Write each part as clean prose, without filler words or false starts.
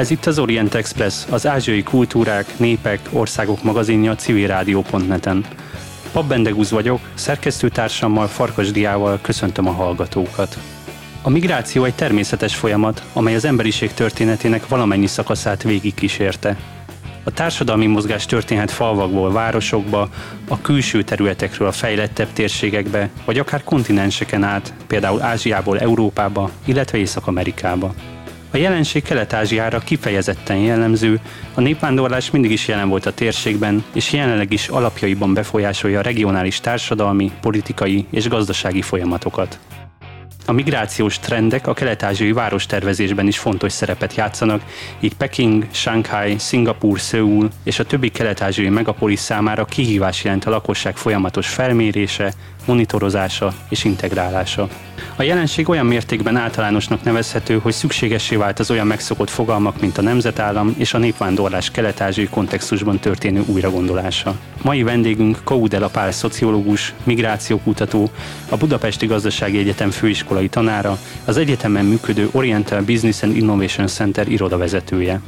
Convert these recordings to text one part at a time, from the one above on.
Ez itt az Orient Express, az ázsiai kultúrák, népek, országok magazinja Civilrádió.net-en. Papp Bendegúz vagyok, szerkesztőtársammal, Farkas Diával köszöntöm a hallgatókat. A migráció egy természetes folyamat, amely az emberiség történetének valamennyi szakaszát végig kísérte. A társadalmi mozgás történhet falvakból városokba, a külső területekről a fejlettebb térségekbe, vagy akár kontinenseken át, például Ázsiából Európába, illetve Észak-Amerikába. A jelenség Kelet-Ázsiára kifejezetten jellemző, a népvándorlás mindig is jelen volt a térségben, és jelenleg is alapjaiban befolyásolja a regionális társadalmi, politikai és gazdasági folyamatokat. A migrációs trendek a kelet-ázsiai várostervezésben is fontos szerepet játszanak, így Peking, Sanghaj, Szingapúr, Szöul és a többi kelet-ázsiai megapolis számára kihívás jelent a lakosság folyamatos felmérése, monitorozása és integrálása. A jelenség olyan mértékben általánosnak nevezhető, hogy szükségessé vált az olyan megszokott fogalmak, mint a nemzetállam és a népvándorlás kelet-ázsiai kontextusban történő újragondolása. Mai vendégünk Koudela Pál szociológus, migrációkutató, a Budapesti Gazdasági Egyetem főiskolai tanára, az egyetemen működő Oriental Business and Innovation Center irodavezetője.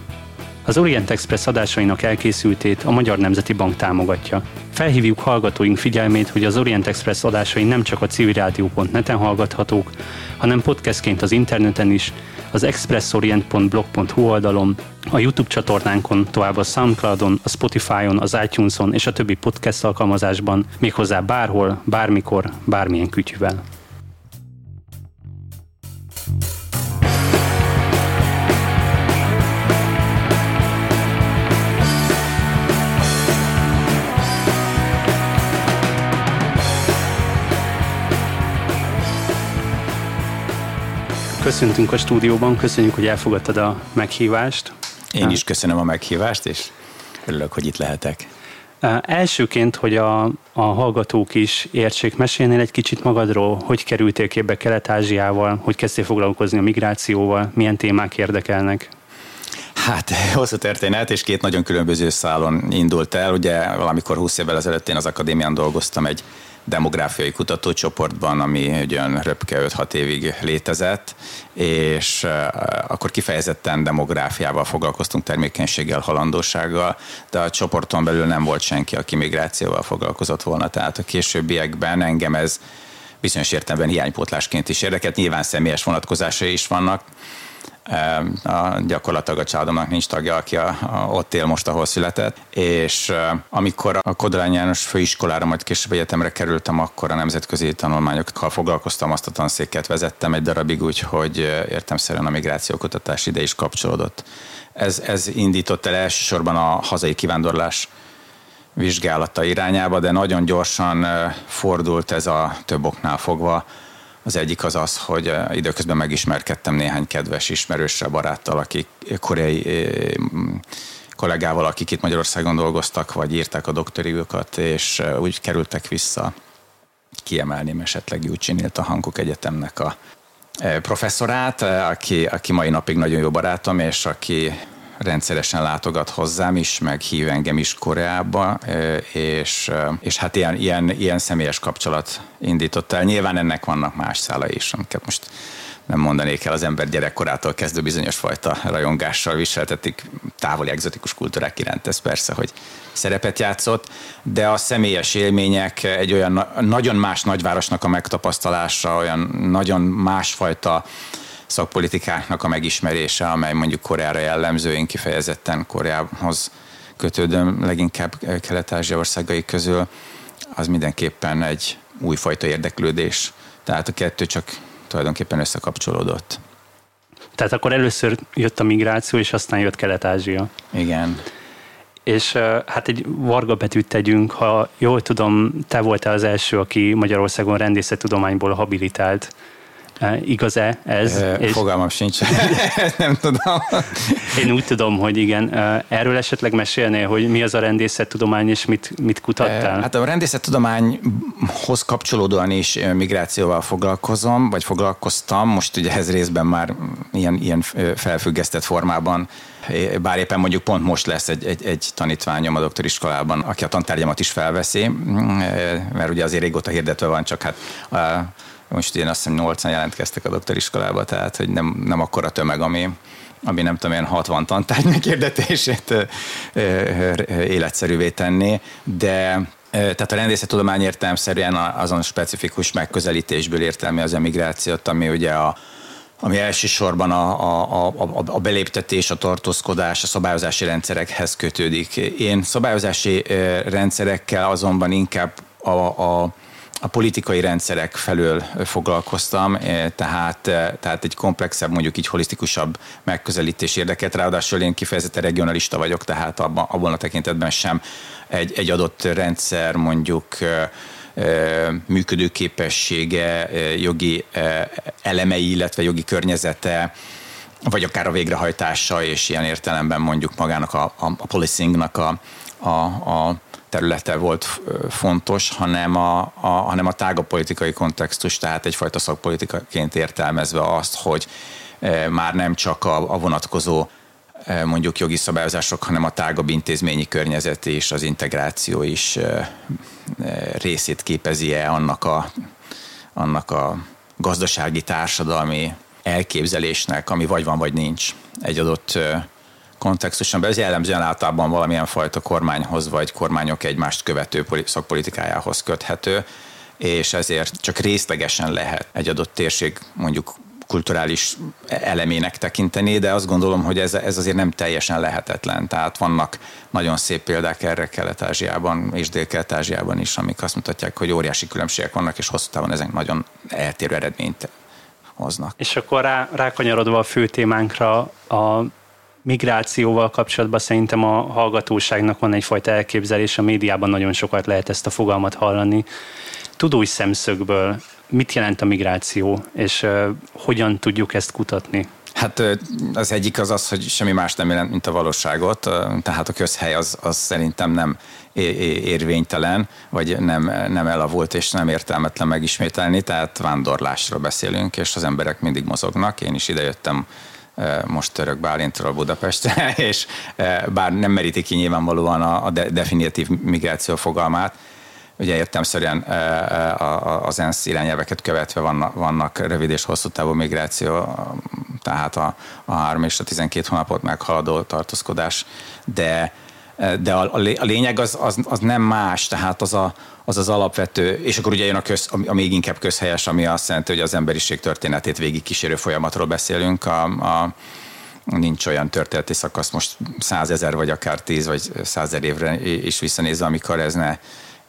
Az Orient Express adásainak elkészültét a Magyar Nemzeti Bank támogatja. Felhívjuk hallgatóink figyelmét, hogy az Orient Express adásai nem csak a civilrádió.net-en hallgathatók, hanem podcastként az interneten is, az expressorient.blog.hu oldalon, a YouTube csatornánkon, tovább a Soundcloudon, a Spotifyon, az iTuneson és a többi podcast alkalmazásban, méghozzá bárhol, bármikor, bármilyen kütyüvel. Köszöntünk a stúdióban, köszönjük, hogy elfogadtad a meghívást. Én is köszönöm a meghívást, és örülök, hogy itt lehetek. Elsőként, hogy a hallgatók is értsék, mesélnél egy kicsit magadról, hogy kerültél képbe Kelet-Ázsiával, hogy kezdtél foglalkozni a migrációval, milyen témák érdekelnek? Hát, hosszú történet, és két nagyon különböző szálon indult el. Ugye valamikor 20 évvel ezelőtt én az akadémián dolgoztam egy demográfiai kutatócsoportban, ami olyan röpke 5-6 évig létezett, és akkor kifejezetten demográfiával foglalkoztunk, termékenységgel, halandósággal, de a csoporton belül nem volt senki, aki migrációval foglalkozott volna, tehát a későbbiekben engem ez bizonyos értelemben hiánypótlásként is érdekelt, nyilván személyes vonatkozásai is vannak. Gyakorlatilag a családomnak nincs tagja, aki ott él most, ahol született, és amikor a Kodrán János főiskolára, majd később egyetemre kerültem, akkor a nemzetközi tanulmányokkal foglalkoztam, azt a tanszéket vezettem egy darabig, úgyhogy értelemszerűen a migrációkutatás ide is kapcsolódott. Ez indított el elsősorban a hazai kivándorlás vizsgálata irányába, de nagyon gyorsan fordult ez a több oknál fogva. Az egyik az, hogy időközben megismerkedtem néhány kedves ismerőssel, baráttal, akik koreai kollégával, akik itt Magyarországon dolgoztak, vagy írták a doktoriukat, és úgy kerültek vissza. Kiemelném esetleg Júcsinélt, a Hankuk Egyetemnek a professzorát, aki mai napig nagyon jó barátom, és aki rendszeresen látogat hozzám is, meg hív engem is Koreába, és hát ilyen személyes kapcsolat indított el. Nyilván ennek vannak más szálai is, amiket most nem mondanék el, az ember gyerekkorától kezdő bizonyos fajta rajongással viseltetik távoli egzotikus kultúrák iránt, ez persze, hogy szerepet játszott, de a személyes élmények, egy olyan nagyon más nagyvárosnak a megtapasztalása, olyan nagyon másfajta szakpolitikáknak a megismerése, amely mondjuk Koreára jellemző, én kifejezetten Koreához kötődöm, leginkább Kelet-Ázsia országai közül, az mindenképpen egy újfajta érdeklődés. Tehát a kettő csak tulajdonképpen összekapcsolódott. Tehát akkor először jött a migráció, és aztán jött Kelet-Ázsia. Igen. És hát egy varga betűt tegyünk, ha jól tudom, te voltál az első, aki Magyarországon rendészettudományból habilitált. Igaz-e ez? Fogalmam sincs. Nem tudom. Én úgy tudom, hogy igen. Erről esetleg mesélnél, hogy mi az a rendészettudomány, és mit kutattál? Hát a rendészettudományhoz kapcsolódóan is migrációval foglalkozom, vagy foglalkoztam. Most ugye ez részben már ilyen felfüggesztett formában, bár éppen mondjuk pont most lesz egy tanítványom a doktoriskolában, aki a tantárgyamat is felveszi, mert ugye azért régóta hirdetve van, csak hát most én azt hiszem 8-an jelentkeztek a doktoriskolába, tehát hogy nem akkora tömeg, ami ami nem tudom, ilyen 60 tantárgy meghirdetését életszerűvé tenni, de tehát a rendészettudomány értelemszerűen azon specifikus megközelítésből értelmi az emigrációt, ami ugye ami elsősorban a beléptetés, a tartózkodás, a szabályozási rendszerekhez kötődik. Én szabályozási rendszerekkel azonban inkább a politikai rendszerek felől foglalkoztam, tehát egy komplexebb, mondjuk így holisztikusabb megközelítés érdekelt. Ráadásul én kifejezetten regionalista vagyok, tehát abban a tekintetben sem egy adott rendszer mondjuk működőképessége, jogi elemei, illetve jogi környezete, vagy akár a végrehajtása, és ilyen értelemben mondjuk magának a policingnak a területe volt fontos, hanem hanem a tágabb politikai kontextus, tehát egyfajta szakpolitikaként értelmezve azt, hogy már nem csak a vonatkozó mondjuk jogi szabályozások, hanem a tágabb intézményi környezet és az integráció is részét képezi-e annak a gazdasági társadalmi elképzelésnek, ami vagy van, vagy nincs egy adott kontextusban. Ez jellemzően általában valamilyen fajta kormányhoz, vagy kormányok egymást követő szakpolitikájához köthető, és ezért csak részlegesen lehet egy adott térség mondjuk kulturális elemének tekinteni, de azt gondolom, hogy ez azért nem teljesen lehetetlen. Tehát vannak nagyon szép példák erre Kelet-Ázsiában és Dél-Kelet-Ázsiában is, amik azt mutatják, hogy óriási különbségek vannak, és hosszú távon ezek nagyon eltérő eredményt hoznak. És akkor rákanyarodva a fő témánkra, a migrációval kapcsolatban szerintem a hallgatóságnak van egyfajta elképzelés, a médiában nagyon sokat lehet ezt a fogalmat hallani. Tudói szemszögből mit jelent a migráció, és hogyan tudjuk ezt kutatni? Hát az egyik az, hogy semmi más nem jelent, mint a valóságot, tehát a közhely az szerintem nem érvénytelen, vagy nem elavult és nem értelmetlen megismételni, tehát vándorlásról beszélünk, és az emberek mindig mozognak. Én is idejöttem most Török Bálintról Budapestre, és bár nem meríti ki nyilvánvalóan a definitív migráció fogalmát, ugye értelemszerűen az ENSZ irányelveket követve vannak rövid és hosszú távú migráció, tehát a 3 és a 12 hónapot meghaladó tartózkodás, de a lényeg az nem más, tehát az alapvető, és akkor ugye jön a még inkább közhelyes, ami azt jelenti, hogy az emberiség történetét végig kísérő folyamatról beszélünk, nincs olyan történeti szakasz most 100 000 vagy akár 10 vagy 100 000 évre is visszanézve, amikor ez ne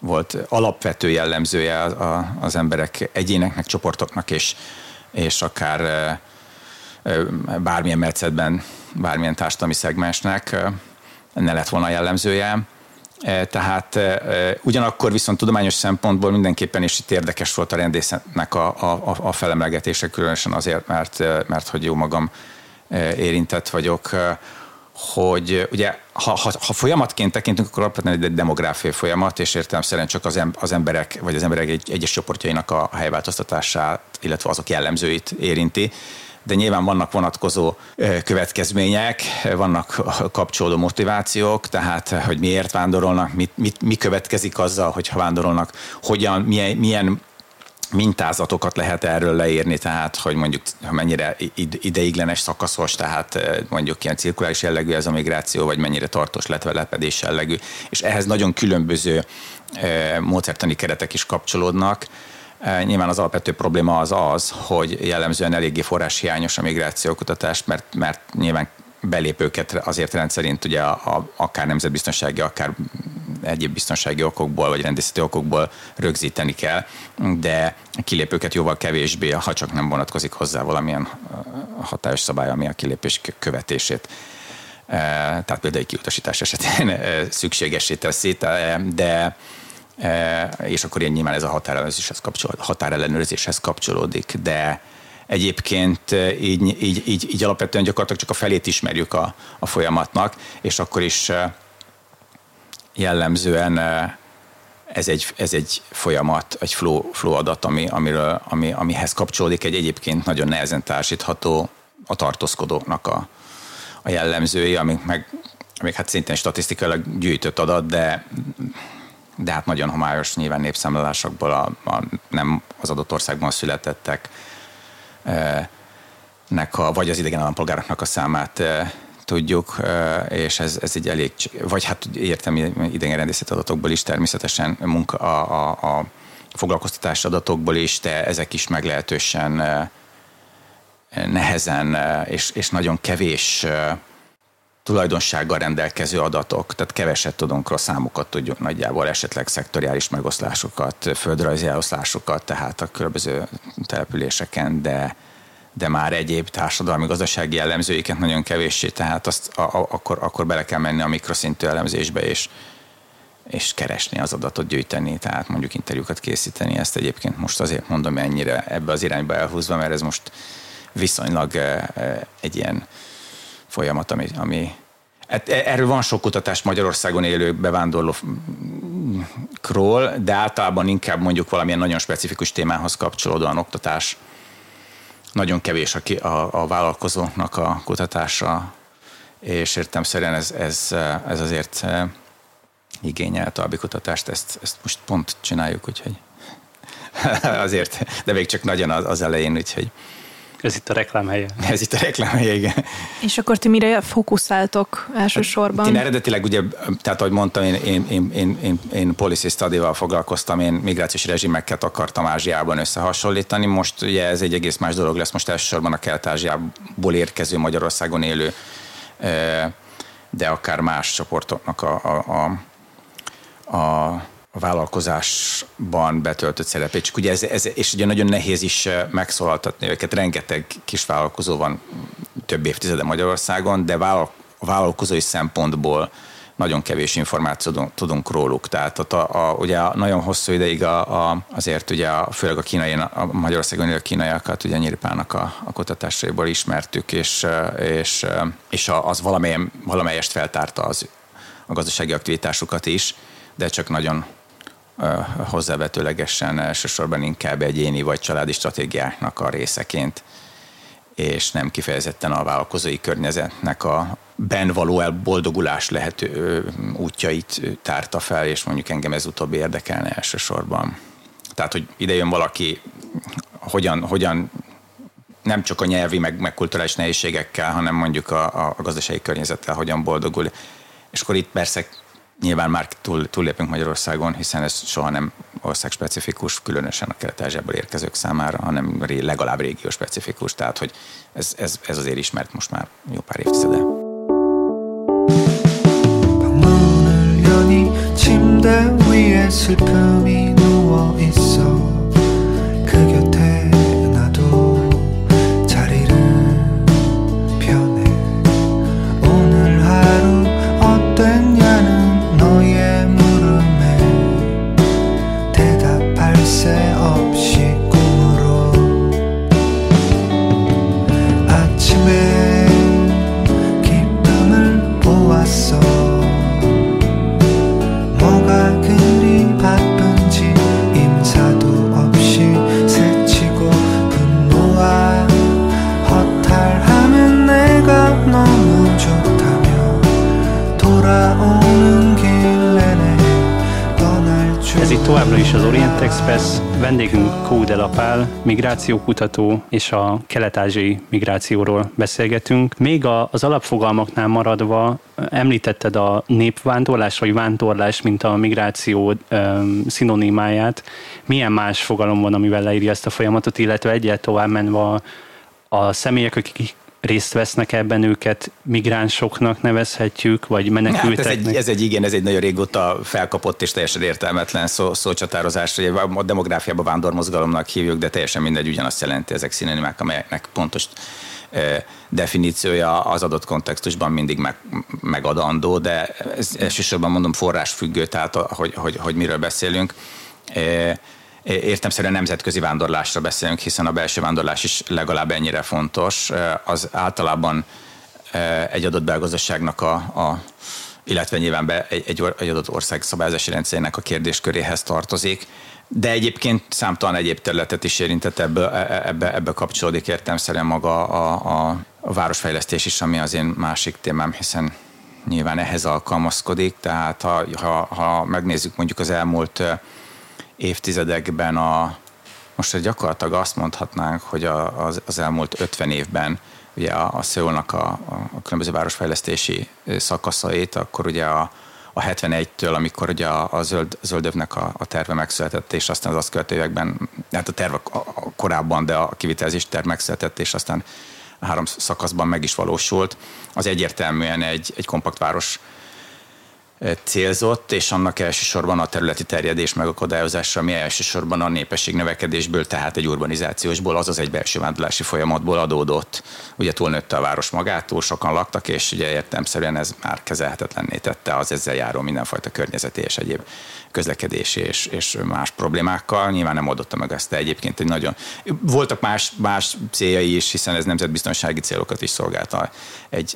volt alapvető jellemzője az emberek egyéneknek, csoportoknak, és akár bármilyen metszetben, bármilyen társadalmi szegmensnek ne lett volna jellemzője. Tehát ugyanakkor viszont tudományos szempontból mindenképpen is itt érdekes volt a rendészetnek a felemlegetése, különösen azért, mert hogy jó magam érintett vagyok, hogy ugye ha folyamatként tekintünk, akkor alapvetően egy demográfiai folyamat, és értelemszerűen csak az emberek, vagy az emberek egyes csoportjainak a helyváltoztatását, illetve azok jellemzőit érinti. De nyilván vannak vonatkozó következmények, vannak kapcsolódó motivációk, tehát hogy miért vándorolnak, mi következik azzal, hogyha vándorolnak, hogyan, milyen mintázatokat lehet erről leírni, tehát hogy mondjuk mennyire ideiglenes, szakaszos, tehát mondjuk ilyen cirkuláris jellegű ez a migráció, vagy mennyire tartós, letelepedés jellegű, és ehhez nagyon különböző módszertani keretek is kapcsolódnak. Nyilván az alapvető probléma az, hogy jellemzően eléggé forráshiányos a migrációkutatás, mert nyilván belépőket azért rendszerint ugye akár nemzetbiztonsági, akár egyéb biztonsági okokból, vagy rendészeti okokból rögzíteni kell, de kilépőket jóval kevésbé, ha csak nem vonatkozik hozzá valamilyen hatályos szabály, ami a kilépés követését, tehát például kiutasítás esetén szükségessé teszi, de és akkor nyilván ez a határellenőrzéshez kapcsolódik, de egyébként így alapvetően gyakorlatilag csak a felét ismerjük a folyamatnak, és akkor is jellemzően ez egy folyamat, egy flow adat, amihez kapcsolódik egy egyébként nagyon nehezen társítható a tartózkodóknak a jellemzői, amik meg hát szintén statisztikailag gyűjtött adat, de hát nagyon homályos nyilván népszámlálásokból nem az adott országban születettek vagy az idegen állampolgároknak a számát tudjuk, és ez egy elég, vagy hát értem idegenrendészeti adatokból is, természetesen munka, a foglalkoztatási adatokból is, de ezek is meglehetősen nehezen és nagyon kevés tulajdonsággal rendelkező adatok, tehát keveset tudunk, rossz számokat tudjuk nagyjából, esetleg szektoriális megoszlásokat, földrajzi eloszlásokat, tehát a különböző településeken, de már egyéb társadalmi-gazdasági jellemzőiket nagyon kevéssé, tehát azt akkor bele kell menni a mikroszintű elemzésbe, és keresni az adatot, gyűjteni, tehát mondjuk interjúkat készíteni. Ezt egyébként most azért mondom ennyire ebbe az irányba elhúzva, mert ez most viszonylag egy ilyen folyamat, ami erről van sok kutatás Magyarországon élő bevándorlókról, de általában inkább mondjuk valamilyen nagyon specifikus témához kapcsolódóan oktatás. Nagyon kevés a vállalkozóknak a kutatása, és értelemszerűen ez azért igényel további kutatást, ezt most pont csináljuk, úgyhogy azért, de még csak nagyon az elején, úgyhogy. Ez itt a reklámhelye. Ez itt a reklámhelye, igen. És akkor ti mire fókuszáltok elsősorban? Én eredetileg ugye, tehát ahogy mondtam, én policy study-val foglalkoztam, én migrációs rezsimeket akartam Ázsiában összehasonlítani. Most ugye ez egy egész más dolog lesz, most elsősorban a Kelet-Ázsiából érkező, Magyarországon élő, de akár más csoportoknak a vállalkozásban betöltött szerepét. Csak ugye és ugye nagyon nehéz is megszólaltatni őket. Rengeteg kis vállalkozó van több évtizede Magyarországon, de vállalkozói szempontból nagyon kevés információt tudunk róluk. Tehát ugye nagyon hosszú ideig azért ugye főleg a Magyarországon élő kínaiakat ugye Nyírpának a kutatásaiból ismertük, és az valamelyest feltárta a gazdasági aktivitásukat is, de csak nagyon hozzávetőlegesen, elsősorban inkább egyéni vagy családi stratégiáknak a részeként, és nem kifejezetten a vállalkozói környezetnek a benvaló elboldogulás lehető útjait tárta fel, és mondjuk engem ez utóbbi érdekelne elsősorban. Tehát, hogy ide jön valaki, hogyan nem csak a nyelvi, meg kulturális nehézségekkel, hanem mondjuk a gazdasági környezettel hogyan boldogul. És akkor itt persze nyilván már túllépünk Magyarországon, hiszen ez soha nem országspecifikus, különösen a Kelet-Ázsiából érkezők számára, hanem legalább régióspecifikus, tehát hogy ez azért ismert most már jó pár évtizede. Továbbra is az Orient Express, vendégünk Koudela Pál, migrációkutató, és a kelet-ázsiai migrációról beszélgetünk. Még az alapfogalmaknál maradva említetted a népvándorlás vagy vándorlás, mint a migráció szinonimáját. Milyen más fogalom van, amivel leírja ezt a folyamatot, illetve egyet tovább menve a személyek, akik részt vesznek ebben, őket migránsoknak nevezhetjük, vagy menekülteknek? Hát ez egy nagyon régóta felkapott és teljesen értelmetlen szócsatározás, hogy a demográfiában vándormozgalomnak hívjuk, de teljesen mindegy, ugyanazt jelenti, ezek szinonimák, amelyeknek pontos definíciója az adott kontextusban mindig megadandó, de ez elsősorban mondom forrásfüggő, tehát hogy miről beszélünk. Értelemszerűen nemzetközi vándorlásra beszélünk, hiszen a belső vándorlás is legalább ennyire fontos. Az általában egy adott belgazdaságnak, illetve nyilván egy adott ország szabályozási rendszerének a kérdésköréhez tartozik, de egyébként számtalan egyéb területet is érintett, ebbe kapcsolódik értelemszerűen maga a városfejlesztés is, ami az én másik témám, hiszen nyilván ehhez alkalmazkodik, tehát ha megnézzük mondjuk az elmúlt évtizedekben Most gyakorlatilag azt mondhatnánk, hogy az elmúlt 50 évben ugye a Szöulnak a különböző városfejlesztési szakaszait, akkor ugye a 71-től, amikor ugye a zöldövnek a terve megszületett, és aztán az azt követő években, hát a terve korábban, de a kivitelezés terve megszületett, és aztán a 3 szakaszban meg is valósult, az egyértelműen egy kompakt város célzott, és annak elsősorban a területi terjedés megakadályozása, ami elsősorban a népesség növekedésből, tehát egy urbanizációsból, azaz egy belső vándorlási folyamatból adódott. Ugye túlnőtte a város magát, túl sokan laktak, és ugye értelemszerűen ez már kezelhetetlenné tette az ezzel járó mindenfajta környezeti és egyéb közlekedési és más problémákkal. Nyilván nem oldotta meg ezt, de egyébként egy nagyon... Voltak más céljai is, hiszen ez nemzetbiztonsági célokat is szolgálta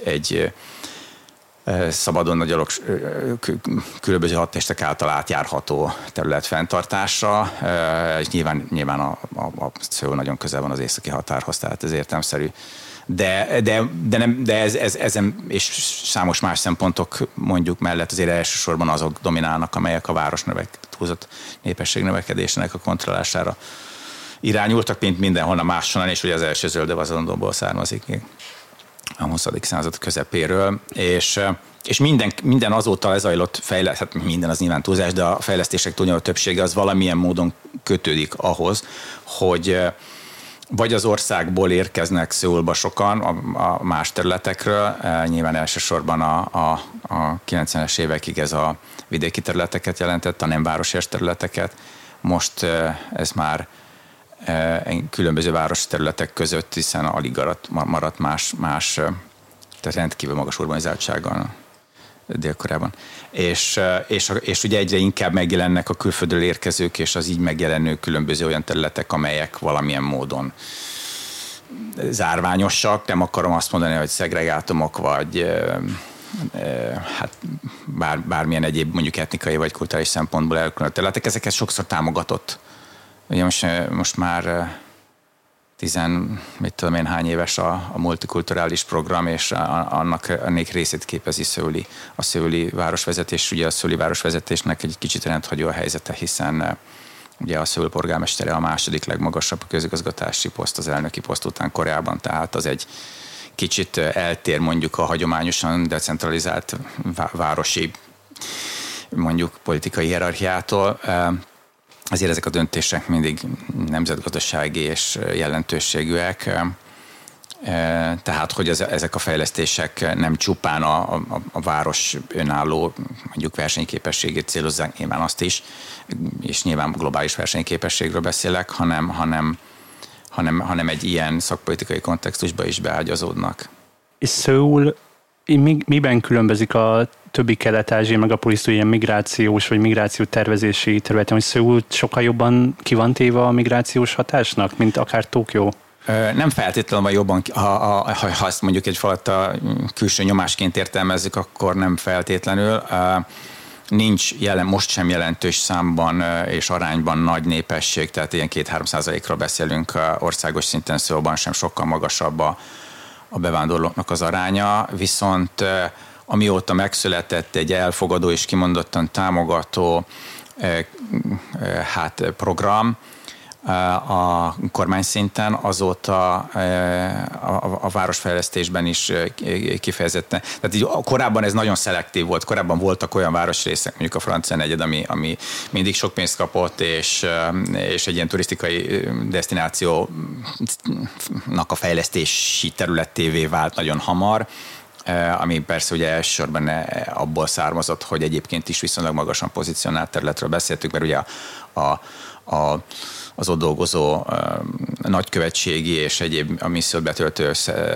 egy szabadon a gyalog különböző hadtestek által átjárható terület fenntartása, és nyilván a Szöul nagyon közel van az északi határhoz, tehát ez értelemszerű. De ezen és számos más szempontok mondjuk mellett azért elsősorban azok dominálnak, amelyek a város túlzott népesség növekedésének a kontrollására irányultak, mint mindenhol máshonnan, és ugye az első zöldöv az Londonból származik a 20. század közepéről, és minden azóta lezajlott fejlesztés, hát minden az nyilván túlzás, de a fejlesztések túlnyomó többsége az valamilyen módon kötődik ahhoz, hogy vagy az országból érkeznek Szöulba sokan a más területekről, nyilván elsősorban a 90-es évekig ez a vidéki területeket jelentett, a nem városias területeket, most ez már különböző város területek között, hiszen alig maradt más, tehát rendkívül magas urbanizáltságon Dél-Koreában. És ugye egyre inkább megjelennek a külföldről érkezők, és az így megjelenő különböző olyan területek, amelyek valamilyen módon zárványosak. Nem akarom azt mondani, hogy szegregátumok, vagy hát bármilyen egyéb mondjuk etnikai vagy kulturális szempontból elkülönült területek, ezeket sokszor támogatott. Ugye most már 10 hány éves a multikulturális program, és annak részét képezi a szöuli városvezetés. Ugye a szöuli városvezetésnek egy kicsit rendhagyó a helyzete, hiszen ugye a Szöul polgármestere a második legmagasabb közigazgatási poszt, az elnöki poszt után Koreában, tehát az egy kicsit eltér mondjuk a hagyományosan decentralizált városi mondjuk politikai hierarchiától. Ezért ezek a döntések mindig nemzetgazdasági és jelentőségűek, tehát hogy ezek a fejlesztések nem csupán a város önálló mondjuk versenyképességét célozzák, nyilván azt is, és nyilván globális versenyképességről beszélek, hanem egy ilyen szakpolitikai kontextusba is beágyazódnak. És Szöul miben különbözik a többi kelet-ázsiai megapolisztól ilyen migrációs vagy migráció tervezési területen, hogy Szöul sokkal jobban ki van téve a migrációs hatásnak, mint akár Tokió? Nem feltétlenül van jobban, ha azt mondjuk egyfajta külső nyomásként értelmezzük, akkor nem feltétlenül. Nincs most sem jelentős számban és arányban nagy népesség, tehát ilyen 2-3%-ról beszélünk, országos szinten Szöulban sem sokkal magasabb a bevándorlóknak az aránya, viszont amióta megszületett egy elfogadó és kimondottan támogató program a kormány szinten, azóta a városfejlesztésben is kifejezetten. Tehát így korábban ez nagyon szelektív volt, korábban voltak olyan városrészek, mondjuk a francia negyed, ami mindig sok pénzt kapott, és egy ilyen turisztikai desztinációnak a fejlesztési területévé vált nagyon hamar, ami persze ugye elsősorban abból származott, hogy egyébként is viszonylag magasan pozícionált területről beszéltük, mert ugye az ott dolgozó nagykövetségi és egyéb a missziót betöltő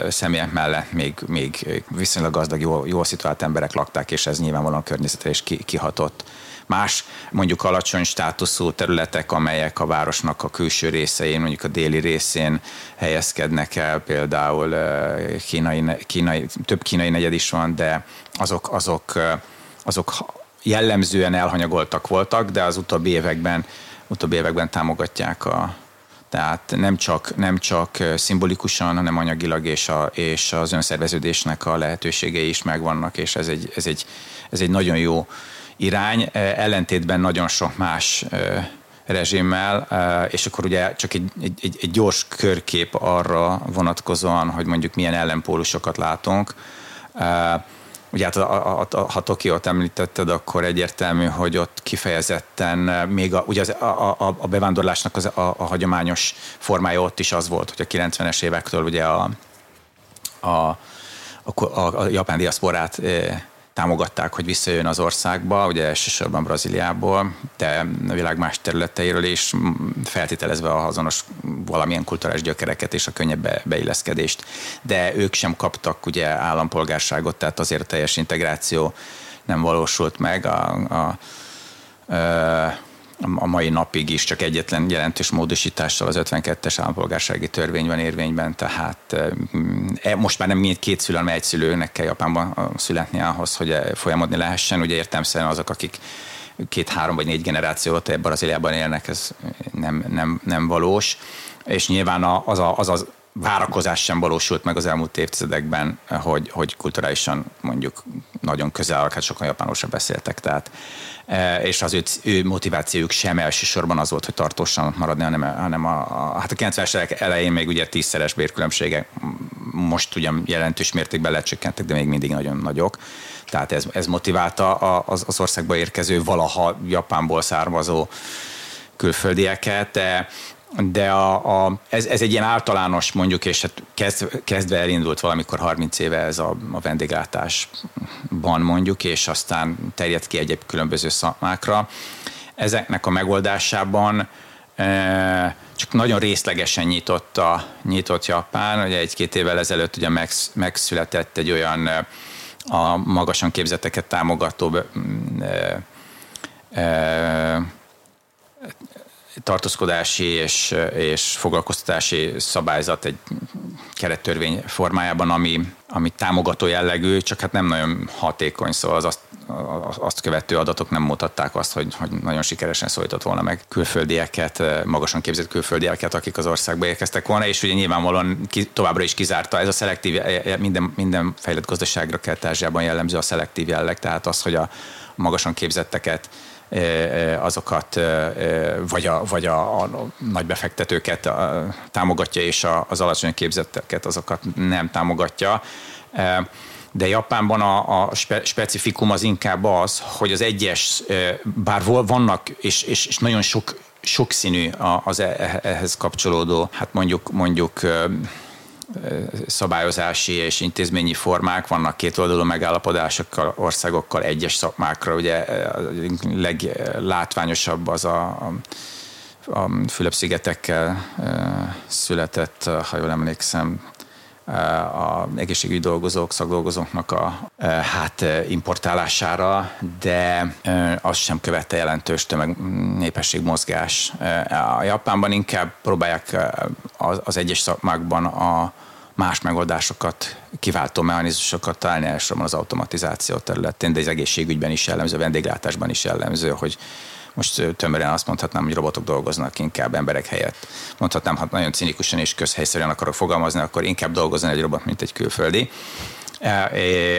személyek mellett még viszonylag gazdag, jól szituált emberek lakták, és ez nyilvánvalóan környezetre is kihatott. Más mondjuk alacsony státuszú területek, amelyek a városnak a külső részein, mondjuk a déli részén helyezkednek el, például több kínai negyed is van, de azok jellemzően elhanyagoltak voltak, de az utóbbi években támogatják tehát nem csak szimbolikusan, hanem anyagilag, és az önszerveződésnek a lehetőségei is megvannak, és ez egy nagyon jó irány, ellentétben nagyon sok más rezsimmel, és akkor ugye csak egy gyors körkép arra vonatkozóan, hogy mondjuk milyen ellenpólusokat látunk. Ugye hát ha Tokiót említetted, akkor egyértelmű, hogy ott kifejezetten még a bevándorlásnak a hagyományos formája ott is az volt, hogy a 90-es évektől ugye a japán diaszporát támogatták, hogy visszajön az országba, ugye elsősorban Brazíliából, de a világ más területeiről is, feltételezve a azonos valamilyen kulturális gyökereket és a könnyebb beilleszkedést. De ők sem kaptak ugye állampolgárságot, tehát azért a teljes integráció nem valósult meg. A mai napig is csak egyetlen jelentős módosítással az 52-es állampolgársági törvény van érvényben, tehát most már nem két szülő, hanem egy szülőnek kell Japánban születni ahhoz, hogy folyamodni lehessen. Ugye értelemszerűen azok, akik 2, 3 vagy 4 generáció óta Brazíliában élnek, ez nem valós. És nyilván az várakozás sem valósult meg az elmúlt évtizedekben, hogy kulturálisan mondjuk nagyon közel állnak, hát sokan japánul sem beszéltek, tehát és az ő motivációjuk sem elsősorban az volt, hogy tartósan maradni, hanem a 90-es évek elején még ugye 10-szeres bérkülönbségek most ugyan jelentős mértékben lecsökkentek, de még mindig nagyon nagyok. Tehát ez motiválta az országba érkező, valaha Japánból származó külföldieket, de ez egy ilyen általános, mondjuk, és hát kezdve elindult valamikor 30 éve ez a vendéglátásban, mondjuk, és aztán terjedt ki egyéb különböző szakmákra. Ezeknek a megoldásában csak nagyon részlegesen nyitott Japán. Ugye 1-2 évvel ezelőtt ugye megszületett egy olyan a magasan képzetteket támogató tartózkodási és foglalkoztatási szabályzat egy kerettörvény formájában, ami támogató jellegű, csak hát nem nagyon hatékony, szóval azt követő adatok nem mutatták azt, hogy nagyon sikeresen szólított volna meg külföldieket, magasan képzett külföldieket, akik az országba érkeztek volna, és ugye nyilvánvalóan továbbra is kizárta. Ez a szelektív, minden fejlett gazdaságra Kelet-Ázsiában jellemző a szelektív jelleg, tehát az, hogy a magasan képzetteket azokat, vagy a nagy befektetőket támogatja, és az alacsony képzetteket azokat nem támogatja. De Japánban a specifikum az inkább az, hogy az egyes, bár vannak, és nagyon sokszínű az ehhez kapcsolódó, hát mondjuk szabályozási és intézményi formák, vannak kétoldalú megállapodásokkal, országokkal, egyes szakmákra, ugye a leglátványosabb az a Fülöp-szigetekkel született, ha jól emlékszem, az egészségügyi dolgozók, szakdolgozóknak importálására, de az sem követte jelentős tömegnépességmozgás. A Japánban inkább próbálják az egyes szakmákban a más megoldásokat, kiváltó mechanizmusokat találni, elsősorban az automatizáció területén, de az egészségügyben is jellemző, vendéglátásban is jellemző, hogy most tömören azt mondhatnám, hogy robotok dolgoznak inkább emberek helyett. Mondhatnám, ha nagyon cinikusan és közhelyszerűen akarok fogalmazni, akkor inkább dolgozni egy robot, mint egy külföldi.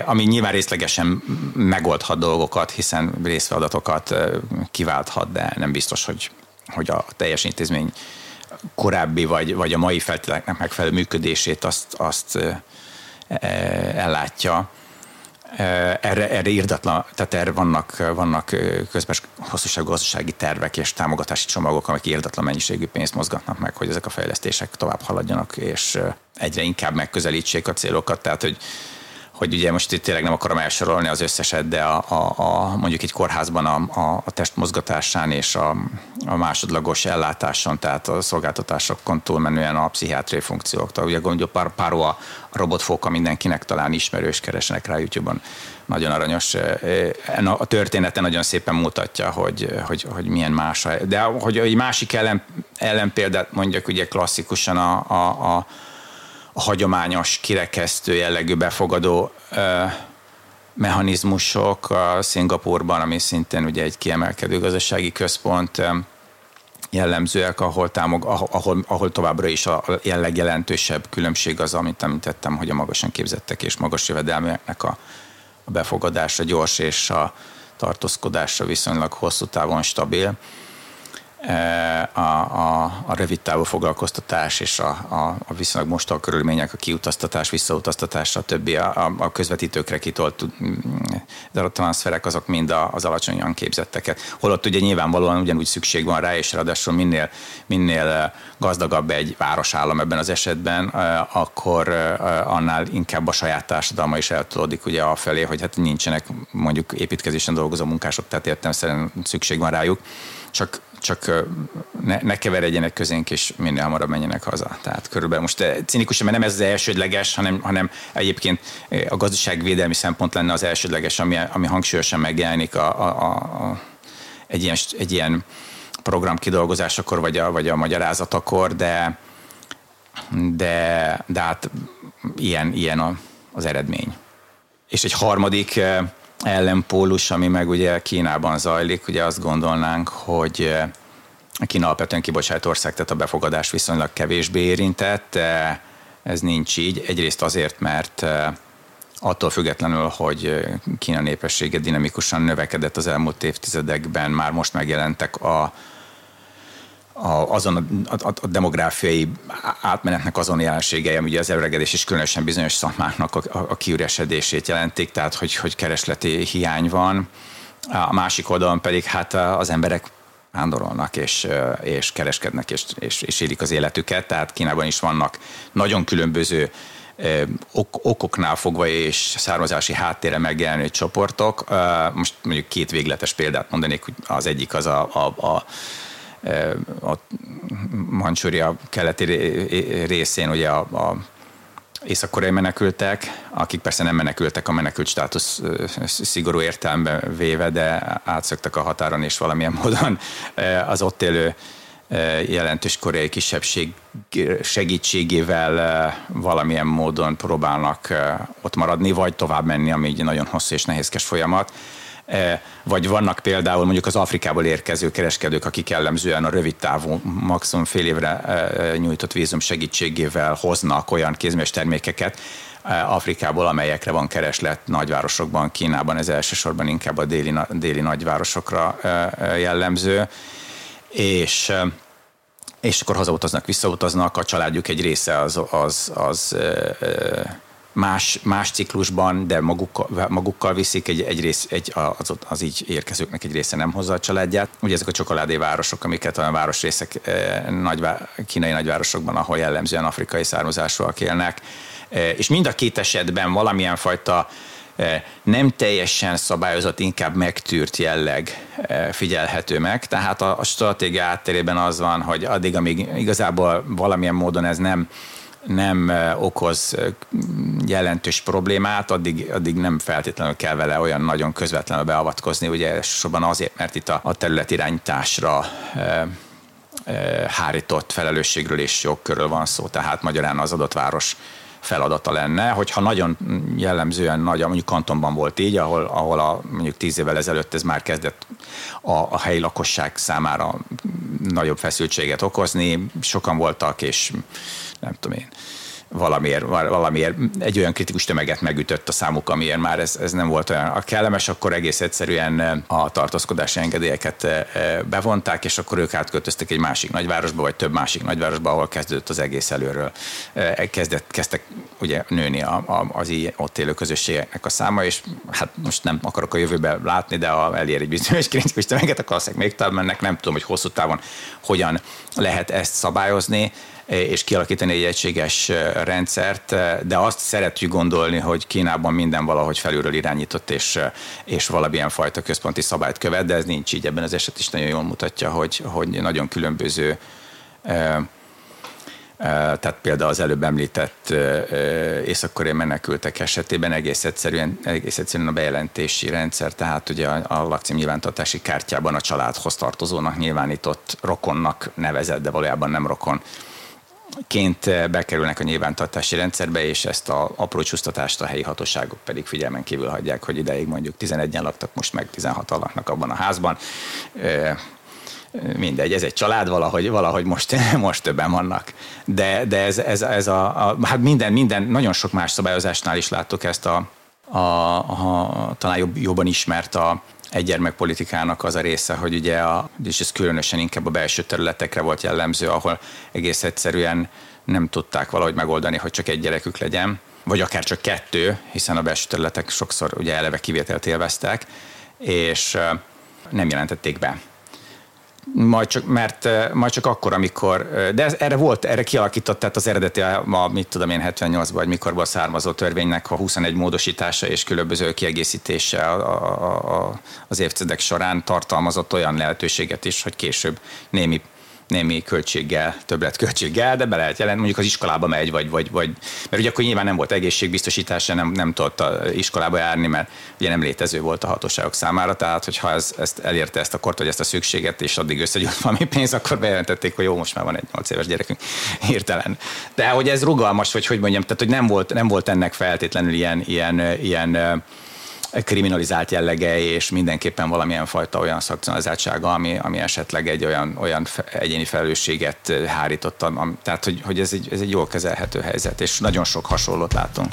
Ami nyilván részlegesen megoldhat dolgokat, hiszen részadatokat kiválthat, de nem biztos, hogy a teljes intézmény korábbi vagy a mai feltételeknek megfelelő működését azt ellátja. Erre irdatlan, tehát erre vannak közben hosszúságú gazdasági tervek és támogatási csomagok, amik irdatlan mennyiségű pénzt mozgatnak meg, hogy ezek a fejlesztések tovább haladjanak, és egyre inkább megközelítsék a célokat. Tehát, hogy ugye most itt tényleg nem akarom elsorolni az összeset, de mondjuk egy kórházban a testmozgatásán és a másodlagos ellátáson, tehát a szolgáltatásokon túlmenően a pszichiátriai funkcióktól. Ugye gondoljuk a robotfóka mindenkinek talán ismerős, keresenek rá YouTube-on. Nagyon aranyos. A története nagyon szépen mutatja, hogy milyen más. De hogy egy másik ellenpéldát mondjak, ugye klasszikusan a hagyományos, kirekesztő jellegű befogadó mechanizmusok a Szingapúrban, ami szintén ugye egy kiemelkedő gazdasági központ, jellemzőek, ahol továbbra is a jelentősebb különbség az, amit említettem, hogy a magasan képzettek és magas jövedelműeknek a befogadása gyors és a tartózkodása viszonylag hosszú távon stabil. a rövid távú foglalkoztatás és a viszonylag mostan körülmények, a kiutaztatás, visszautaztatás, stb. A közvetítőkre kitolt transferek, azok mind az alacsonyan képzetteket. Holott ugye nyilvánvalóan ugyanúgy szükség van rá, és ráadásul minél gazdagabb egy városállam ebben az esetben, akkor annál inkább a saját társadalma is eltolódik ugye afelé, hogy hát nincsenek mondjuk építkezésen dolgozó munkások, tehát értelemszerűen szükség van rájuk. Csak ne keveredjenek közénk, és minél hamarabb menjenek haza. Tehát körülbelül most cinikusan, mert nem ez az elsődleges, hanem egyébként a gazdaságvédelmi szempont lenne az elsődleges, ami hangsúlyosan megjelenik egy ilyen program kidolgozásakor, vagy a magyarázatakor, de hát ilyen az eredmény. És egy harmadik ellenpólus, ami meg ugye Kínában zajlik, ugye azt gondolnánk, hogy Kína alapvetően kibocsátó ország, tehát a befogadás viszonylag kevésbé érintett. Ez nincs így. Egyrészt azért, mert attól függetlenül, hogy Kína népessége dinamikusan növekedett az elmúlt évtizedekben, már most megjelentek a demográfiai átmenetnek azon jelenségei, ami ugye az előregedés és különösen bizonyos szakmáknak a kiüresedését jelentik, tehát hogy keresleti hiány van. A másik oldalon pedig hát az emberek vándorolnak és kereskednek és élik az életüket, tehát Kínában is vannak nagyon különböző okoknál fogva és származási háttérre megjelenő csoportok. Most mondjuk két végletes példát mondanék, hogy az egyik az a Mancsúria keleti részén ugye a észak-koreai menekültek, akik persze nem menekültek a menekült státusz szigorú értelemben véve, de átszöktek a határon, és valamilyen módon az ott élő jelentős koreai kisebbség segítségével valamilyen módon próbálnak ott maradni, vagy tovább menni, ami egy nagyon hosszú és nehézkes folyamat. Vagy vannak például mondjuk az Afrikából érkező kereskedők, akik jellemzően a rövid távú, maximum fél évre nyújtott vízum segítségével hoznak olyan kézműves termékeket Afrikából, amelyekre van kereslet nagyvárosokban, Kínában, ez elsősorban inkább a déli nagyvárosokra jellemző, és akkor visszautaznak, a családjuk egy része az más ciklusban, de magukkal viszik, az így érkezőknek egy része nem hozza a családját. Ugye ezek a csokoládévárosok, amiket olyan városrészek kínai nagyvárosokban, ahol jellemzően afrikai származásúak élnek, és mind a két esetben valamilyen fajta nem teljesen szabályozott, inkább megtűrt jelleg figyelhető meg. Tehát a stratégia átterében az van, hogy addig, amíg igazából valamilyen módon ez nem okoz jelentős problémát, addig nem feltétlenül kell vele olyan nagyon közvetlenül beavatkozni, ugye elsősorban azért, mert itt a területirányításra hárított felelősségről és jogkörről van szó, tehát magyarán az adott város feladata lenne, hogyha nagyon jellemzően nagy, mondjuk Kantonban volt így, ahol mondjuk 10 évvel ezelőtt ez már kezdett a helyi lakosság számára nagyobb feszültséget okozni, sokan voltak, és nem tudom én, valamiért egy olyan kritikus tömeget megütött a számuk, amiért már ez nem volt olyan kellemes, akkor egész egyszerűen a tartózkodási engedélyeket bevonták, és akkor ők átköltöztek egy másik nagyvárosba, vagy több másik nagyvárosba, ahol kezdődött az egész előről. Kezdtek ugye nőni az ott élő közösségeknek a száma, és hát most nem akarok a jövőbe látni, de ha elér egy bizonyos kritikus tömeget, akkor aztán még tovább mennek, nem tudom, hogy hosszú távon hogyan lehet ezt szabályozni, és kialakítani egy egységes rendszert, de azt szeretjük gondolni, hogy Kínában minden valahogy felülről irányított, és valamilyen fajta központi szabályt követ, de ez nincs így, ebben az eset is nagyon jól mutatja, hogy nagyon különböző, tehát például az előbb említett észak-koreai menekültek esetében egész egyszerűen a bejelentési rendszer, tehát ugye a lakcím nyilvántartási kártyában a családhoz tartozónak nyilvánított rokonnak nevezett, de valójában nem rokon, ként bekerülnek a nyilvántartási rendszerbe, és ezt az apró csúsztatást a helyi hatóságok pedig figyelmen kívül hagyják, hogy ideig mondjuk 11-en laktak, most meg 16-an laknak abban a házban. Mindegy, ez egy család, valahogy most többen vannak. De ez hát minden, nagyon sok más szabályozásnál is láttuk ezt talán jobban ismert a egygyermekpolitikának az a része, hogy ugye, és ez különösen inkább a belső területekre volt jellemző, ahol egész egyszerűen nem tudták valahogy megoldani, hogy csak egy gyerekük legyen, vagy akár csak kettő, hiszen a belső területek sokszor ugye eleve kivételt élveztek, és nem jelentették be. Majd csak akkor, amikor, de erre kialakított, tehát az eredeti, mit tudom én, 78-ban, vagy mikorból származó törvénynek a 21 módosítása és különböző kiegészítése az évtizedek során tartalmazott olyan lehetőséget is, hogy később némi költséggel, többletköltséggel, de be lehet jelenteni, mondjuk az iskolába megy, vagy mert ugye akkor nyilván nem volt egészségbiztosítása, nem tudott a iskolába járni, mert ugye nem létező volt a hatóságok számára, tehát hogyha ezt elérte ezt a kort, vagy ezt a szükséget, és addig összegyűlt valami pénz, akkor bejelentették, hogy jó, most már van egy 8 éves gyerekünk hirtelen. De hogy ez rugalmas, vagy hogy mondjam, tehát hogy nem volt ennek feltétlenül ilyen kriminalizált jellege, és mindenképpen valamilyen fajta olyan szankcionalizáltsága, ami esetleg egy olyan egyéni felelősséget hárított. Tehát, hogy ez egy jól kezelhető helyzet, és nagyon sok hasonlót látunk.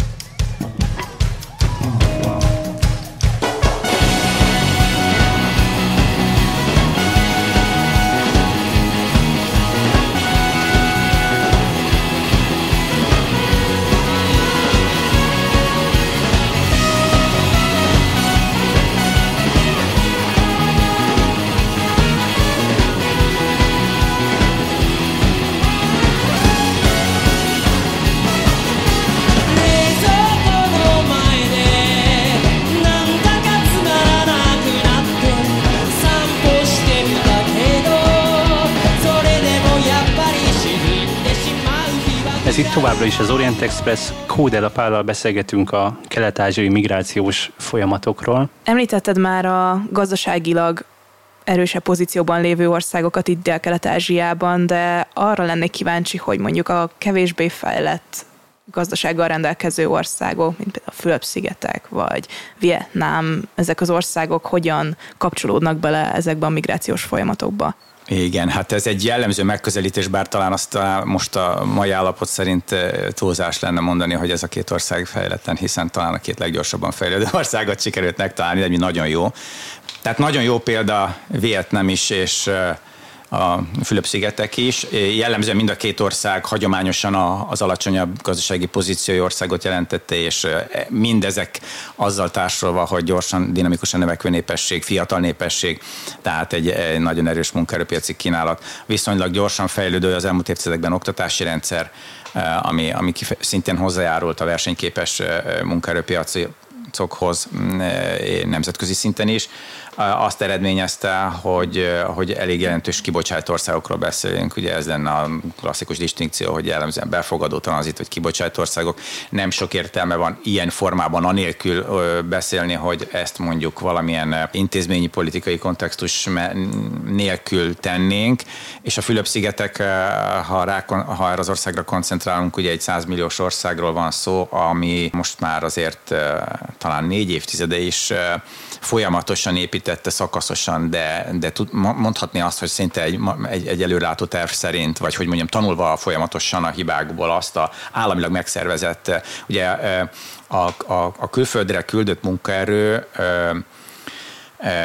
Itt továbbra is az Orient Express, Koudela Pállal beszélgetünk a kelet-ázsiai migrációs folyamatokról. Említetted már a gazdaságilag erősebb pozícióban lévő országokat itt Dél-Kelet-Ázsiában, de arra lennék kíváncsi, hogy mondjuk a kevésbé fejlett gazdasággal rendelkező országok, mint például a Fülöp-szigetek vagy Vietnám, ezek az országok hogyan kapcsolódnak bele ezekbe a migrációs folyamatokba? Igen, hát ez egy jellemző megközelítés, bár talán azt most a mai állapot szerint túlzás lenne mondani, hogy ez a két ország fejletlen, hiszen talán a két leggyorsabban fejlődő országot sikerült megtalálni, de mi nagyon jó. Tehát nagyon jó példa Vietnám is, és a Fülöp-szigetek is. Jellemzően mind a két ország hagyományosan az alacsonyabb gazdasági pozíciói országot jelentette, és mindezek azzal társulva, hogy gyorsan, dinamikusan növekvő népesség, fiatal népesség, tehát egy nagyon erős munkaerőpiaci kínálat. Viszonylag gyorsan fejlődő az elmúlt évtizedekben oktatási rendszer, ami szintén hozzájárult a versenyképes munkaerőpiacokhoz nemzetközi szinten is. Azt eredményezte, hogy elég jelentős kibocsátó országokról beszélünk. Ugye ez lenne a klasszikus distinkció, hogy jellemzően befogadó, tranzit vagy kibocsátó országok. Nem sok értelme van ilyen formában anélkül beszélni, hogy ezt mondjuk valamilyen intézményi politikai kontextus nélkül tennénk. És a Fülöp-szigetek, ha erre az országra koncentrálunk, ugye egy 100 milliós országról van szó, ami most már azért talán 4 évtizede is folyamatosan építette szakaszosan, de mondhatni azt, hogy szinte egy előrelátó terv szerint, vagy hogy mondjam, tanulva folyamatosan a hibákból azt a államilag megszervezett, ugye a külföldre küldött munkaerő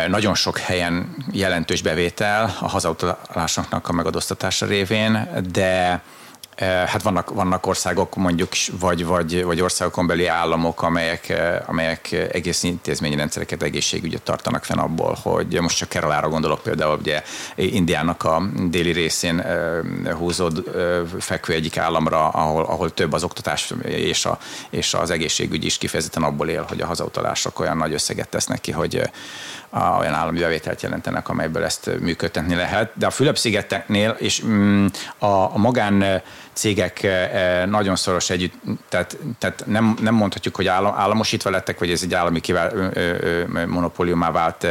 nagyon sok helyen jelentős bevétel a hazautalásoknak a megadóztatása révén, de hát vannak országok mondjuk, vagy országokon belüli államok, amelyek egész intézményi rendszereket, egészségügyet tartanak fenn abból, hogy most csak Keralára gondolok például, ugye Indiának a déli részén húzód fekvő egyik államra, ahol több az oktatás és az egészségügy is kifejezetten abból él, hogy a hazautalások olyan nagy összeget tesznek ki, hogy olyan állami bevételt jelentenek, amelyből ezt működtetni lehet. De a Fülöp-szigeteknél és a magán cégek nagyon szoros együtt, tehát nem mondhatjuk, hogy államosítva lettek, vagy ez egy állami monopóliumá vált,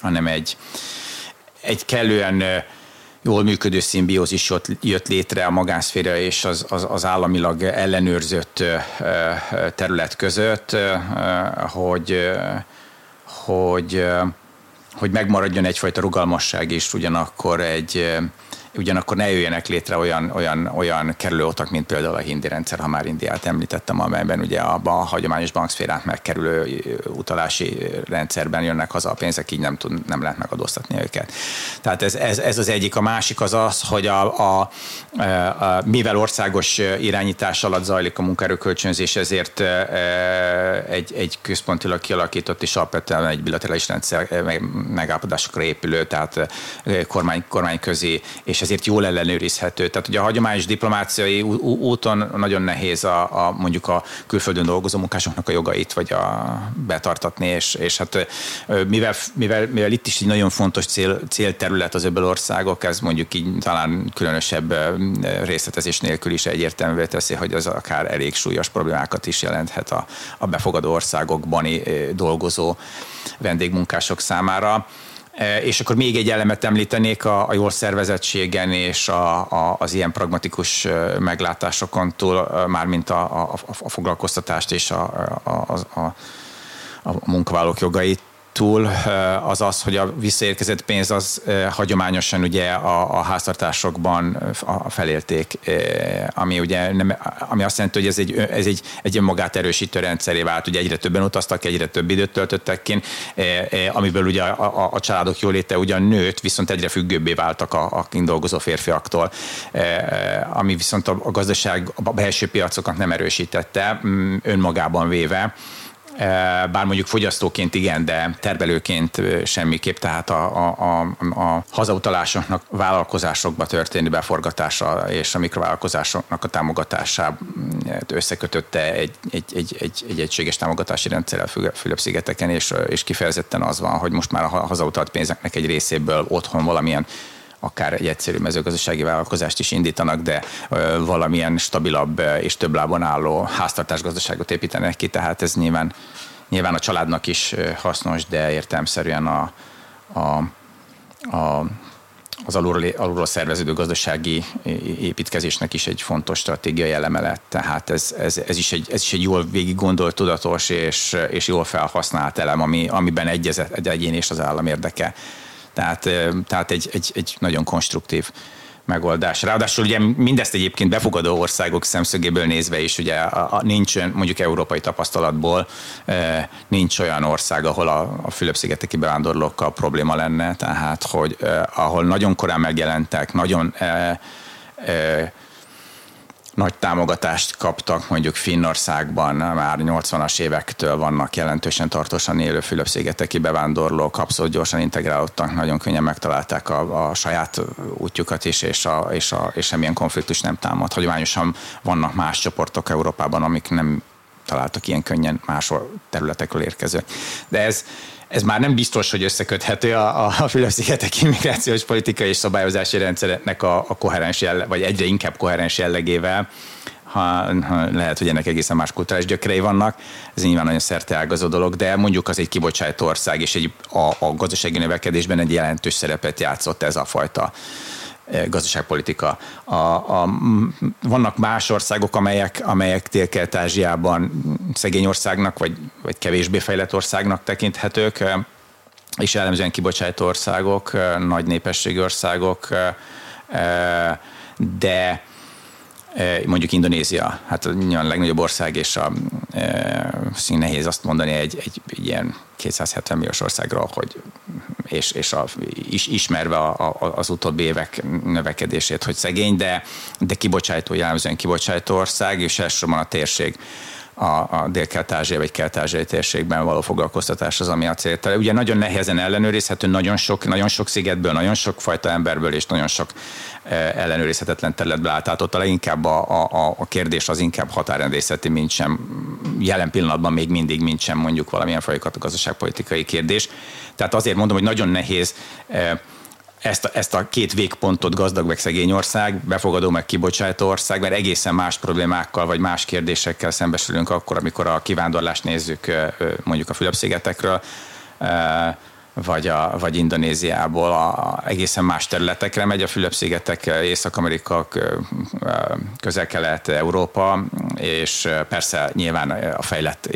hanem egy kellően jól működő szimbiózis jött létre a magánszféra és az államilag ellenőrzött terület között, hogy megmaradjon egyfajta rugalmasság, és ugyanakkor egy ugyanakkor ne jöjjenek létre olyan kerülőutak, mint például a hindi rendszer, ha már Indiát említettem, amelyben ugye abban a hagyományos bankszférát megkerülő utalási rendszerben jönnek haza a pénzek, így nem lehet megadóztatni őket. Tehát ez az egyik. A másik az az, hogy mivel országos irányítás alatt zajlik a munkaerőkölcsönzés, ezért egy központilag kialakított és alapvetően egy bilaterális rendszer megállapodásokra épülő, tehát kormányközi, és ezért jól ellenőrizhető. Tehát ugye a hagyományos diplomáciai úton nagyon nehéz mondjuk a külföldön dolgozó munkásoknak a jogait vagy betartatni, és hát mivel itt is egy nagyon fontos célterület az öbölországok, ez mondjuk így talán különösebb részletezés nélkül is egyértelművé teszi, hogy az akár elég súlyos problémákat is jelenthet a befogadó országokban dolgozó vendégmunkások számára. És akkor még egy elemet említenék, a jól szervezettségen és az ilyen pragmatikus meglátásokon túl, mármint a foglalkoztatást és a munkavállalók jogait túl, az, hogy a visszaérkezett pénz az hagyományosan ugye a háztartásokban felélték, ami ugye ami azt jelenti, hogy ez egy önmagát erősítő rendszeré vált, ugye egyre többen utaztak, egyre több időt töltöttek kint, amiből ugye a családok jóléte ugyan nőtt, viszont egyre függőbbé váltak a kint dolgozó férfiaktól, ami viszont a gazdaság a belső piacokat nem erősítette önmagában véve, bár mondjuk fogyasztóként igen, de termelőként semmiképp, tehát a hazautalásoknak vállalkozásokba történő beforgatása és a mikrovállalkozásoknak a támogatását összekötötte egy egységes támogatási rendszerrel Fülöp-szigeteken, és kifejezetten az van, hogy most már a hazautalt pénzeknek egy részéből otthon valamilyen, akár egy egyszerű mezőgazdasági vállalkozást is indítanak, de valamilyen stabilabb és több lábon álló háztartásgazdaságot építenek ki, tehát ez nyilván a családnak is hasznos, de értelemszerűen az alulról szerveződő gazdasági építkezésnek is egy fontos stratégiai eleme lett, tehát ez is egy jól végig gondolt, tudatos és jól felhasznált elem, amiben egyezett egy egyén és az állam érdeke. Tehát egy nagyon konstruktív megoldás. Ráadásul ugye mindezt egyébként befogadó országok szemszögéből nézve is, ugye nincs mondjuk európai tapasztalatból nincs olyan ország, ahol a Fülöp-szigeteki bevándorlókkal probléma lenne, tehát hogy ahol nagyon korán megjelentek, nagyon nagy támogatást kaptak, mondjuk Finnországban már 80-as évektől vannak jelentősen tartósan élő Fülöp-szigeteki bevándorlók, abszolút gyorsan integrálódtak, nagyon könnyen megtalálták a saját útjukat is, és semmilyen konfliktus nem támad. Hagyományosan vannak más csoportok Európában, amik nem találtak ilyen könnyen más területekről érkező. De ez már nem biztos, hogy összeköthető a Fülöp-szigeteki migrációs politikai és szabályozási rendszernek a koherens vagy egyre inkább koherens jellegével, ha lehet, hogy ennek egészen más kulturális gyökerei vannak, ez nyilván nagyon szerteágazó dolog, de mondjuk az egy kibocsátó ország, és a gazdasági növekedésben egy jelentős szerepet játszott ez a fajta gazdaságpolitika. Vannak más országok, amelyek Dél-Kelet-Ázsiában szegény országnak, vagy kevésbé fejlett országnak tekinthetők, és jellemzően kibocsátó országok, nagy népességű országok, de mondjuk Indonézia, hát a legnagyobb ország, és nehéz azt mondani egy ilyen 270 milliós országról, hogy ismerve az utóbbi évek növekedését, hogy szegény, de jellemzően kibocsátó ország, és elsősorban a térség, a Dél-Kelet-Ázsia vagy Kelet-Ázsiai térségben való foglalkoztatás az, ami a cél. Ugye nagyon nehezen ellenőrizhető, nagyon sok szigetből, nagyon sok fajta emberből és nagyon sok ellenőrizhetetlen területből állt. Tehát ott leginkább a kérdés az inkább határrendészeti, mint sem jelen pillanatban még mindig, mint sem mondjuk valamilyen fajta gazdaságpolitikai kérdés. Tehát azért mondom, hogy nagyon nehéz ezt a két végpontot, gazdag meg szegény ország, befogadó meg kibocsátó ország, mert egészen más problémákkal vagy más kérdésekkel szembesülünk akkor, amikor a kivándorlást nézzük mondjuk a Fülöp-szigetekről, vagy Indonéziából, egészen más területekre megy a Fülöp-szigetek, Észak-Amerika, Közel-Kelet, Európa, és persze nyilván a fejlett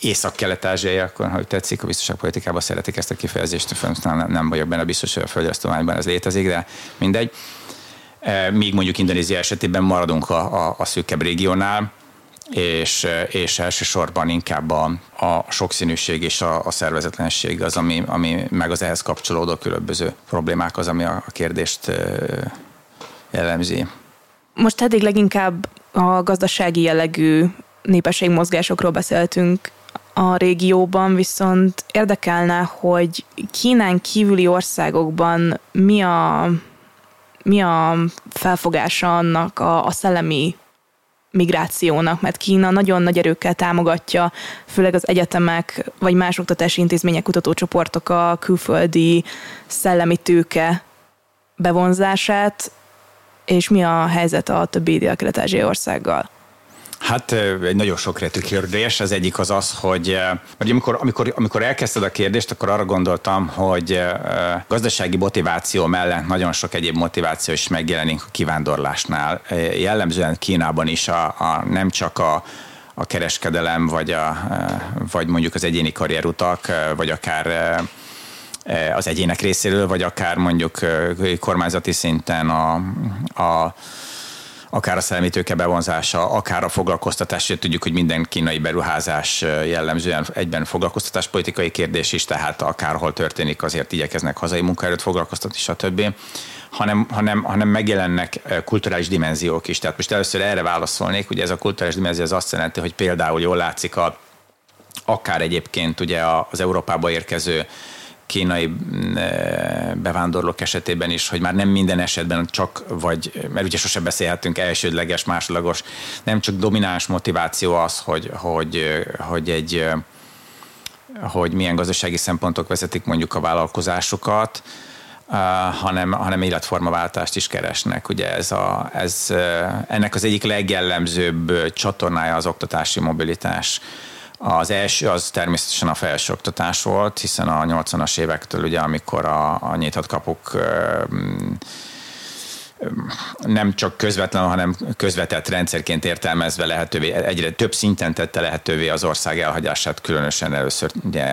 észak-kelet-ázsiaiakon, ha úgy tetszik, a biztonságpolitikában szeretik ezt a kifejezést, nem vagyok benne biztos, hogy a földrajztudományban ez létezik, de mindegy. Míg mondjuk Indonézia esetében maradunk a szűkebb régiónál, és elsősorban inkább a sokszínűség és a szervezetlenség az, ami meg az ehhez kapcsolódó különböző problémák az, ami a kérdést jellemzi. Most eddig leginkább a gazdasági jellegű népességmozgásokról beszéltünk a régióban, viszont érdekelne, hogy Kínán kívüli országokban mi a felfogása annak a szellemi migrációnak, mert Kína nagyon nagy erőkkel támogatja, főleg az egyetemek vagy más oktatási intézmények, kutatócsoportok a külföldi szellemi tőke bevonzását, és mi a helyzet a többi dél-kelet-ázsiai országgal? Hát egy nagyon sokrétű kérdés. Az egyik az az, hogy amikor elkezdted a kérdést, akkor arra gondoltam, hogy gazdasági motiváció mellett nagyon sok egyéb motiváció is megjelenik a kivándorlásnál. Jellemzően Kínában is nem csak a kereskedelem, vagy mondjuk az egyéni karrierutak, vagy akár az egyének részéről, vagy akár mondjuk kormányzati szinten akár a szellemi tőke bevonzása, akár a foglalkoztatás, tudjuk, hogy minden kínai beruházás jellemzően egyben foglalkoztatáspolitikai kérdés is, tehát akárhol történik, azért igyekeznek hazai munkaerőt foglalkoztatni, stb. Hanem megjelennek kulturális dimenziók is. Tehát most először erre válaszolnék, ugye ez a kulturális dimenzió az azt jelenti, hogy például jól látszik akár egyébként ugye az Európába érkező kínai bevándorlók esetében is, hogy már nem minden esetben mert ugye sosem beszélhetünk elsődleges, másodlagos, nem csak domináns motiváció az, hogy milyen gazdasági szempontok vezetik mondjuk a vállalkozásukat, hanem életformaváltást is keresnek. Ugye ennek az egyik legjellemzőbb csatornája az oktatási mobilitás. Az első az természetesen a felsőoktatás volt, hiszen a 80-as évektől, ugye, amikor a nyitott kapuk nem csak közvetlen, hanem közvetett rendszerként értelmezve lehetővé, egyre több szinten tette lehetővé az ország elhagyását, különösen először ugye,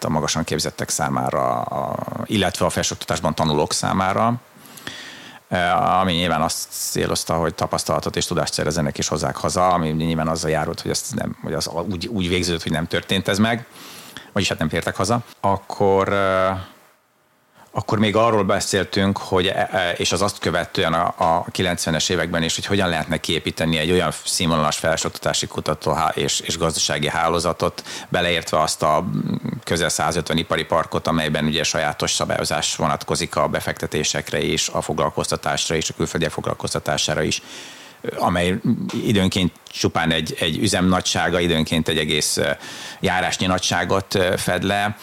a magasan képzettek számára, illetve a felsőoktatásban tanulók számára, ami nyilván azt célozta, hogy tapasztalatot és tudást szerezzenek és hozzák haza, ami nyilván azzal járult, hogy az úgy végződött, hogy nem történt ez meg, vagyis hát nem tértek haza. Akkor még arról beszéltünk, hogy, és az azt követően a 90-es években is, hogy hogyan lehetne kiépíteni egy olyan színvonalas felsőoktatási kutató és gazdasági hálózatot, beleértve azt a közel 150 ipari parkot, amelyben ugye sajátos szabályozás vonatkozik a befektetésekre és a foglalkoztatásra és a külföldiek foglalkoztatására is, amely időnként csupán egy üzem nagysága, időnként egy egész járásnyi nagyságot fed le,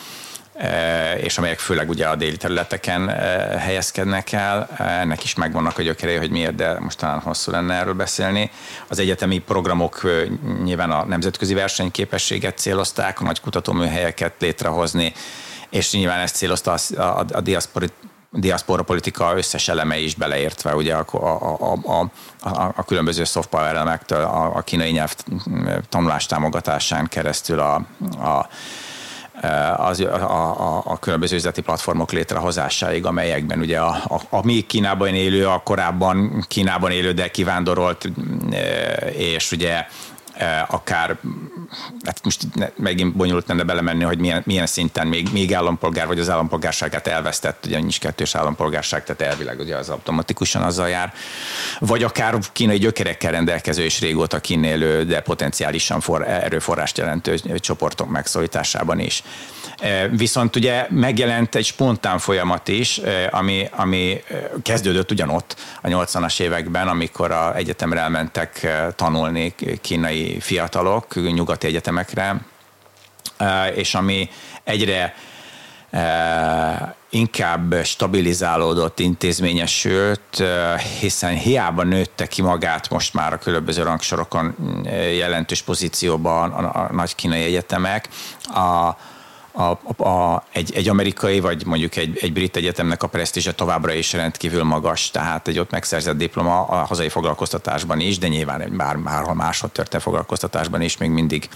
és amelyek főleg ugye a déli területeken helyezkednek el. Ennek is megvannak a gyökerei, hogy miért, de most talán hosszú lenne erről beszélni. Az egyetemi programok nyilván a nemzetközi versenyképességet célozták, a nagy kutatóműhelyeket létrehozni, és nyilván ezt célozta a diaszpora politika összes eleme is beleértve, ugye a különböző soft power elemektől, a kínai nyelv tanulás támogatásán keresztül a különböző üzleti platformok létrehozásáig, amelyekben ugye a még Kínában élő, a korábban Kínában élő, de kivándorolt, és ugye akár, hát most megint bonyolult lenne belemenni, hogy milyen szinten még állampolgár, vagy az állampolgárságát elvesztett, ugye nincs kettős állampolgárság, tehát elvileg ugye az automatikusan azzal jár, vagy akár kínai gyökerekkel rendelkező és régóta kinn élő, de potenciálisan erőforrást jelentő csoportok megszólításában is. Viszont ugye megjelent egy spontán folyamat is, ami kezdődött ugyanott a 80-as években, amikor az egyetemre elmentek tanulni kínai fiatalok nyugati egyetemekre, és ami egyre inkább stabilizálódott, intézményesült, hiszen hiába nőtte ki magát most már a különböző rangsorokon jelentős pozícióban a nagy kínai egyetemek, egy amerikai, vagy mondjuk egy brit egyetemnek a presztízse továbbra is rendkívül magas, tehát egy ott megszerzett diploma a hazai foglalkoztatásban is, de nyilván bárhol máshol történő foglalkoztatásban is még mindig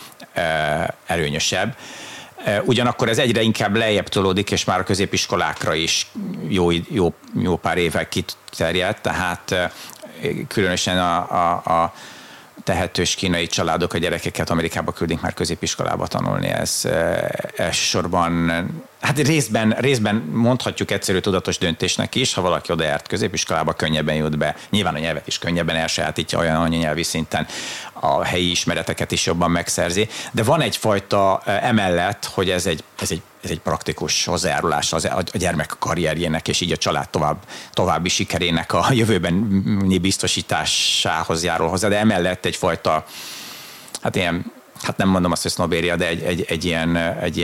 előnyösebb. Ugyanakkor ez egyre inkább lejjebb tolódik, és már a középiskolákra is jó pár évvel kiterjedt, tehát különösen a tehetős kínai családok a gyerekeket Amerikába küldik már középiskolába tanulni. Ez elsősorban, hát részben mondhatjuk egyszerű tudatos döntésnek is, ha valaki odaért középiskolába, könnyebben jut be. Nyilván a nyelvet is könnyebben elsajátítja olyan anyanyelvi szinten, a helyi ismereteket is jobban megszerzi. De van egyfajta emellett, hogy ez egy praktikus hozzájárulás a gyermek karrierjének, és így a család további sikerének a jövőbeni biztosításához járul hozzá, de emellett egyfajta, hát ilyen, hát nem mondom azt, hogy sznobéria, de egy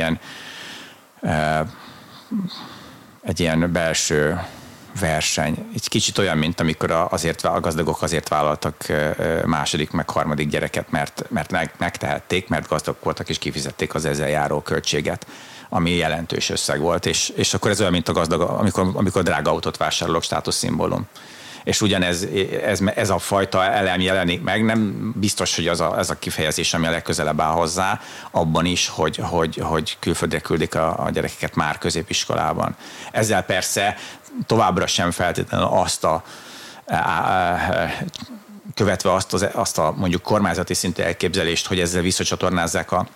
ilyen belső verseny. Egy kicsit olyan, mint amikor a gazdagok azért vállaltak második, meg harmadik gyereket, mert megtehették, mert gazdagok voltak, és kifizették az ezzel járó költséget, ami jelentős összeg volt, és akkor ez olyan, mint a gazdag, amikor drága autót vásárolok, státuszszimbólum. És ugyanez ez a fajta elem jelenik meg, nem biztos, hogy ez a kifejezés, ami a legközelebb áll hozzá, abban is, hogy külföldre küldik a gyerekeket már középiskolában. Ezzel persze továbbra sem feltétlenül követve azt a mondjuk kormányzati szintű elképzelést, hogy ezzel visszacsatornázzák a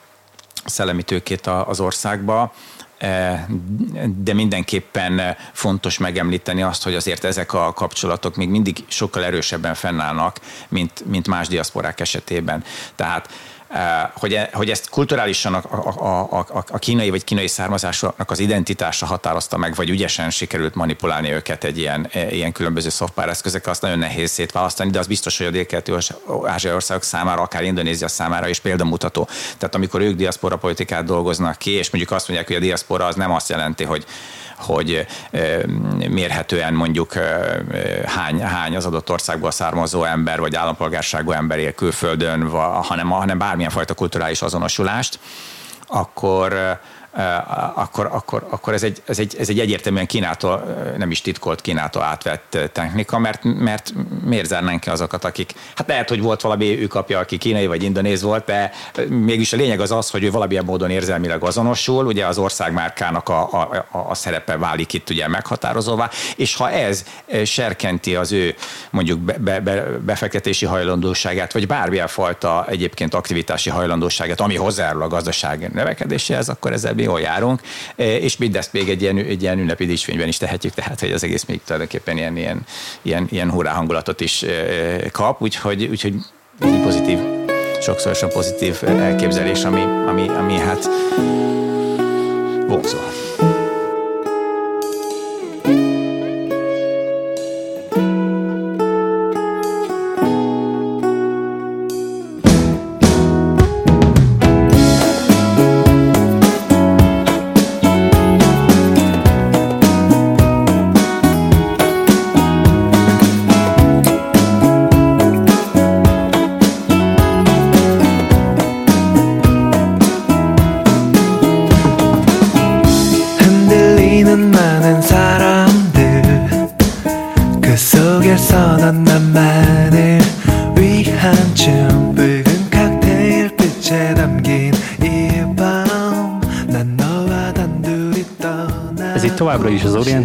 szellemi tőkét az országba, de mindenképpen fontos megemlíteni azt, hogy azért ezek a kapcsolatok még mindig sokkal erősebben fennállnak, mint más diaszporák esetében. Tehát hogy ezt kulturálisan a kínai vagy kínai származásúaknak az identitása határozta meg, vagy ügyesen sikerült manipulálni őket egy ilyen különböző szoftver eszközekkel, azt nagyon nehéz szétválasztani, de az biztos, hogy a dél-kelet-ázsiai országok számára, akár Indonézia számára is példamutató. Tehát amikor ők diaszpora politikát dolgoznak ki, és mondjuk azt mondják, hogy a diaszpora az nem azt jelenti, hogy mérhetően mondjuk hány az adott országból származó ember, vagy állampolgárságú ember él külföldön, hanem bármilyen fajta kulturális azonosulást, akkor ez egy egyértelműen Kínától, nem is titkolt Kínától átvett technika, mert miért zárnánk ki azokat, akik, hát lehet, hogy volt valami ő kapja, aki kínai vagy indonéz volt, de mégis a lényeg az, hogy ő valamilyen módon érzelmileg azonosul, ugye az országmárkának a szerepe válik itt ugye meghatározóvá, és ha ez serkenti az ő mondjuk befektetési hajlandóságát, vagy bármilyen fajta egyébként aktivitási hajlandóságát, ami hozzájárul a gazdaság növekedéséhez, akkor ezzel jól járunk, és mindezt még egy ilyen ünnepi díszfényben is tehetjük, tehát hogy az egész még tulajdonképpen ilyen hurrá hangulatot is kap, úgyhogy pozitív, sokszorosan pozitív elképzelés, ami hát vonzó.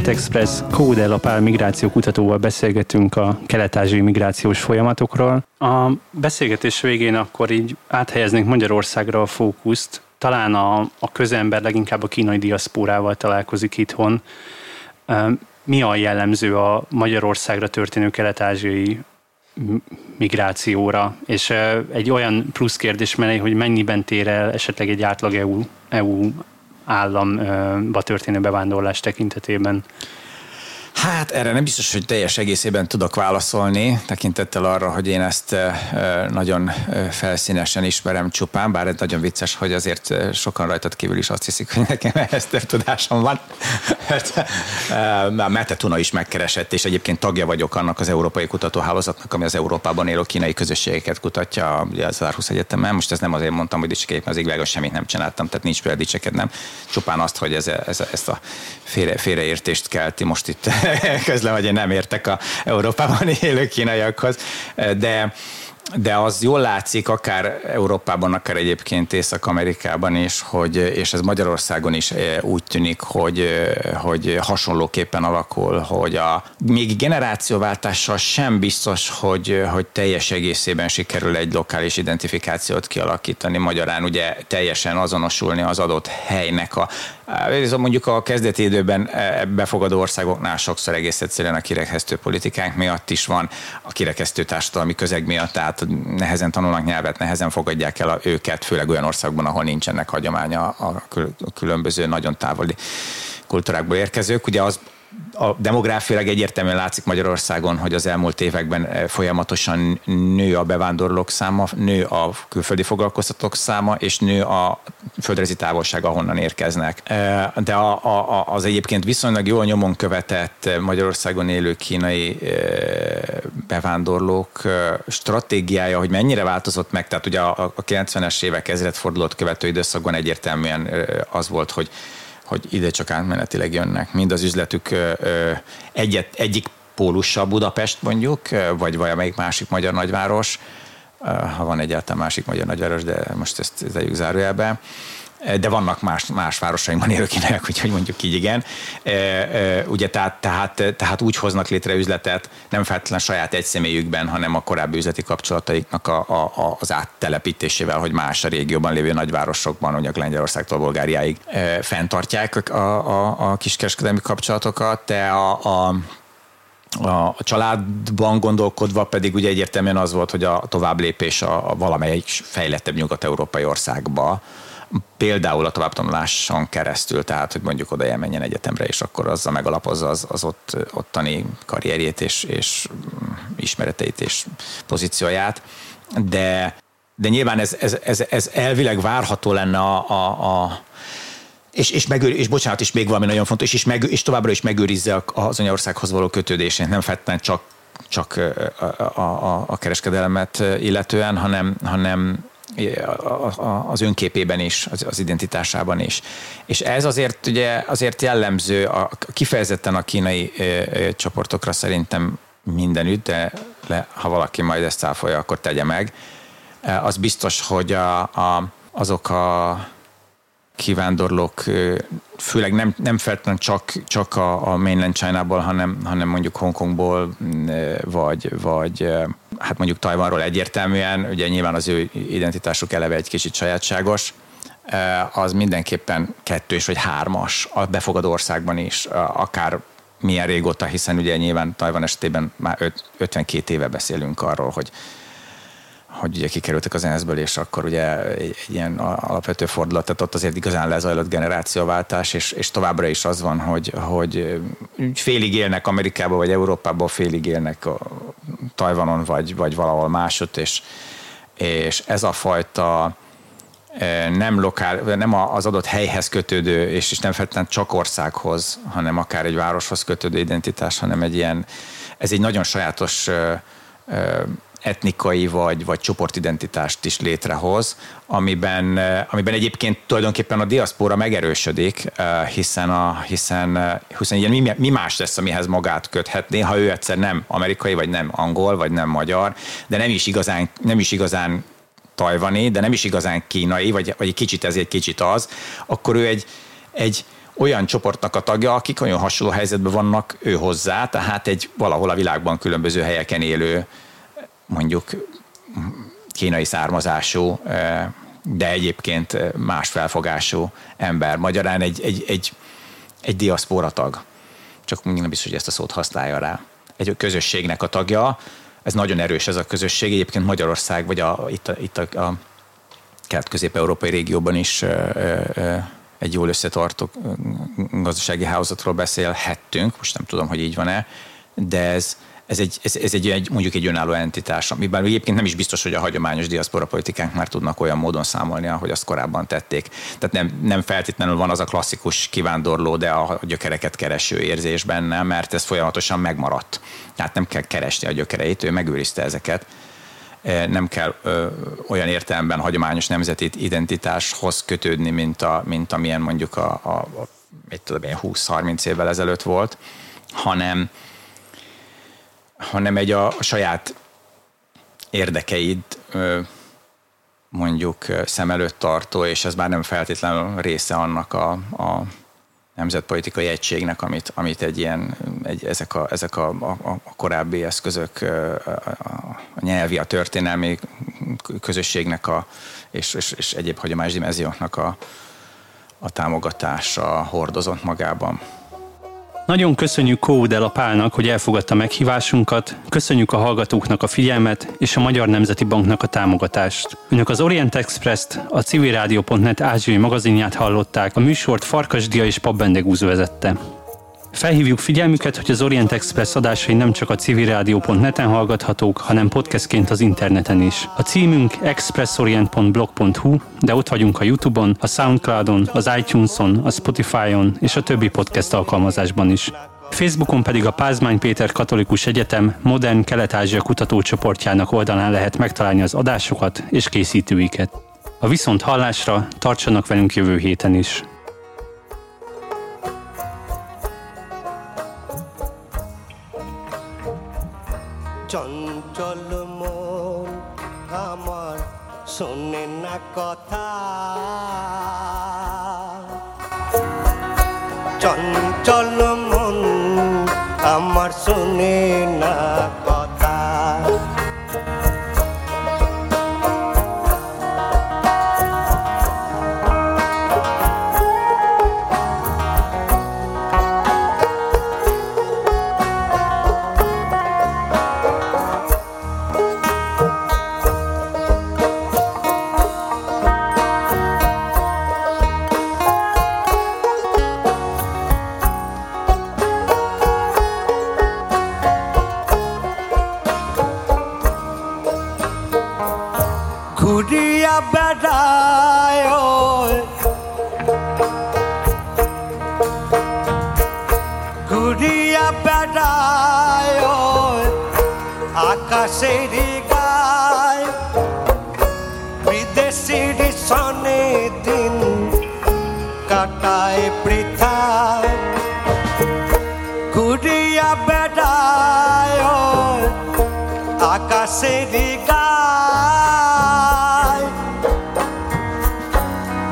Express Koudela Pál migrációkutatóval beszélgetünk a kelet-ázsiai migrációs folyamatokról. A beszélgetés végén akkor így áthelyeznénk Magyarországra a fókuszt. Talán a közember leginkább a kínai diaszpórával találkozik itthon. Mi a jellemző a Magyarországra történő kelet-ázsiai migrációra? És egy olyan plusz kérdés mellé, hogy mennyiben tér el esetleg egy átlag EU államba történő bevándorlás tekintetében? Hát erre nem biztos, hogy teljes egészében tudok válaszolni, tekintettel arra, hogy én ezt nagyon felszínesen ismerem csupán, bár ez nagyon vicces, hogy azért sokan rajtad kívül is azt hiszik, hogy nekem ehhez több tudásom van. Már Mette Thunø is megkeresett, és egyébként tagja vagyok annak az európai kutatóhálózatnak, ami az Európában élő kínai közösségeket kutatja az Aarhus Egyetemen. Most ez nem azért mondtam, hogy dicsekedjem, az igazság, semmit nem csináltam, tehát nincs például dicsekednem. Csupán azt, hogy ezt a félreértést kelti most itt közlöm, hogy én nem értek az Európában élő kínaiakhoz, de De az jól látszik, akár Európában, akár egyébként Észak-Amerikában is, hogy, és ez Magyarországon is úgy tűnik, hogy hasonlóképpen alakul, hogy a még generációváltással sem biztos, hogy teljes egészében sikerül egy lokális identifikációt kialakítani. Magyarán ugye teljesen azonosulni az adott helynek mondjuk a kezdeti időben befogadó országoknál sokszor egész egyszerűen a kirekesztő politikánk miatt is van, a kirekesztő társadalmi közeg miatt, tehát nehezen tanulnak nyelvet, nehezen fogadják el őket, főleg olyan országban, ahol nincsenek hagyománya a különböző nagyon távoli kultúrákból érkezők. Ugye az a demográfiailag egyértelműen látszik Magyarországon, hogy az elmúlt években folyamatosan nő a bevándorlók száma, nő a külföldi foglalkoztatók száma, és nő a földrajzi távolság, ahonnan érkeznek. De az egyébként viszonylag jól nyomon követett Magyarországon élő kínai bevándorlók stratégiája, hogy mennyire változott meg, tehát ugye a 90-es évek ezredfordulót követő időszakban egyértelműen az volt, hogy ide csak átmenetileg jönnek. Mind az üzletük egyik pólusa Budapest mondjuk, vagy valamelyik másik magyar nagyváros, ha van egyáltalán másik magyar nagyváros, de most ezt tegyük zárójelbe. De vannak más városainkban élő kínaiak, úgyhogy mondjuk így igen. Ugye tehát úgy hoznak létre üzletet, nem feltétlenül saját egyszemélyükben, hanem a korábbi üzleti kapcsolataiknak az áttelepítésével, hogy más a régióban lévő nagyvárosokban, mondjuk Lengyelországtól Bulgáriáig fenntartják a kiskereskedelmi kapcsolatokat, de a családban gondolkodva pedig ugye egyértelműen az volt, hogy a továbblépés a valamelyik fejlettebb nyugat-európai országba, például a továbbtanuláson keresztül, tehát hogy mondjuk oda elmenjen egyetemre, és akkor azzal megalapozza az ottani karrierjét és ismereteit és pozícióját, de nyilván ez elvileg várható lenne és még valami nagyon fontos, és továbbra is megőrizze az anyaországhoz való kötődését, nem feltétlenül csak a kereskedelemet illetően, hanem az önképében is, az identitásában is. És ez azért ugye jellemző kifejezetten a kínai csoportokra szerintem mindenütt, de ha valaki majd ezt cáfolja, akkor tegye meg. Az biztos, hogy azok a kivándorlók, főleg nem feltétlenül csak a mainland China-ból, hanem mondjuk Hongkongból, vagy hát mondjuk Tajvanról egyértelműen, ugye nyilván az ő identitásuk eleve egy kicsit sajátságos, az mindenképpen 2 vagy 3-as a befogadó országban is, akár milyen régóta, hiszen ugye nyilván Tajvan esetében már 52 éve beszélünk arról, hogy ugye kikerültek az ENSZ-ből, és akkor ugye egy ilyen alapvető fordulat, tehát ott azért igazán lezajlott generációváltás, és továbbra is az van, hogy félig élnek Amerikában, vagy Európában, félig élnek Tajvanon, vagy valahol másott, és ez a fajta nem az adott helyhez kötődő, és nem feltétlenül csak országhoz, hanem akár egy városhoz kötődő identitás, hanem egy ilyen, ez egy nagyon sajátos etnikai vagy csoportidentitást is létrehoz, amiben egyébként tulajdonképpen a diaszpóra megerősödik, hiszen ilyen mi más lesz, amihez magát köthetné, ha ő egyszer nem amerikai, vagy nem angol, vagy nem magyar, de nem is igazán tajvani, de nem is igazán kínai, vagy kicsit ez, egy kicsit az, akkor ő egy olyan csoportnak a tagja, akik olyan hasonló helyzetben vannak ő hozzá, tehát egy valahol a világban különböző helyeken élő, mondjuk kínai származású, de egyébként más felfogású ember. Magyarán egy diaszpóratag. Csak mindig nem biztos, hogy ezt a szót használja rá. Egy közösségnek a tagja, ez nagyon erős ez a közösség. Egyébként Magyarország, vagy itt a kelet-közép-európai régióban is egy jól összetartó gazdasági hálózatról beszélhettünk, most nem tudom, hogy így van-e, de ez egy mondjuk egy önálló entitás, amiben egyébként nem is biztos, hogy a hagyományos diaszpora politikánk már tudnak olyan módon számolni, ahogy azt korábban tették. Tehát nem feltétlenül van az a klasszikus kivándorló, de a gyökereket kereső érzés benne, mert ez folyamatosan megmaradt. Tehát nem kell keresni a gyökereit, ő megőrizte ezeket. Nem kell olyan értelemben hagyományos nemzeti identitáshoz kötődni, mint amilyen mondjuk 20-30 évvel ezelőtt volt, hanem egy a saját érdekeid mondjuk szem előtt tartó, és ez már nem feltétlenül része annak a nemzetpolitikai egységnek, amit ezek a korábbi eszközök, a nyelvi, a történelmi közösségnek és egyéb hagyományos dimenzióknak a támogatása hordozott magában. Nagyon köszönjük Koudela Pálnak, hogy elfogadta meghívásunkat, köszönjük a hallgatóknak a figyelmet és a Magyar Nemzeti Banknak a támogatást. Önök az Orient Express-t, a Civilrádió.net ázsiai magazinját hallották, a műsort Farkas Diála és Papp Bendegúz vezette. Felhívjuk figyelmüket, hogy az Orient Express adásai nem csak a civilradio.net-en hallgathatók, hanem podcastként az interneten is. A címünk expressorient.blog.hu, de ott vagyunk a YouTube-on, a Soundcloud-on, az iTunes-on, a Spotify-on és a többi podcast alkalmazásban is. Facebookon pedig a Pázmány Péter Katolikus Egyetem Modern Kelet-Ázsia kutatócsoportjának oldalán lehet megtalálni az adásokat és készítőiket. A viszont hallásra tartsanak velünk jövő héten is! চঞ্চল মন আমার শোনে না কথা, চঞ্চল মন আমার শোনে না কথা, আকাশেরি গায় বিদেশির সনে দিন কাটায় পৃথা, ঘুরিয়া বেড়ায় আকাশেরি গায়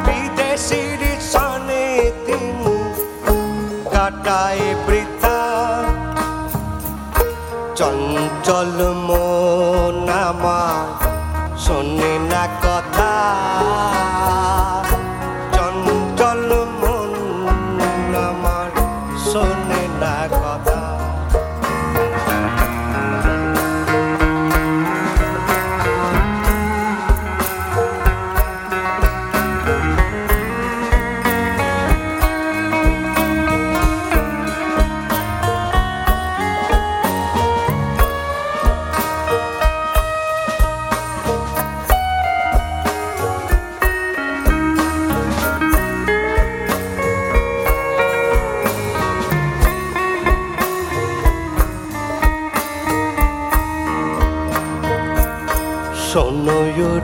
বিদেশির সনে দিন কাটায় পৃথা, চঞ্চল মন আমার শোনে না কথা, চঞ্চল মন আমার শোনে না কথা.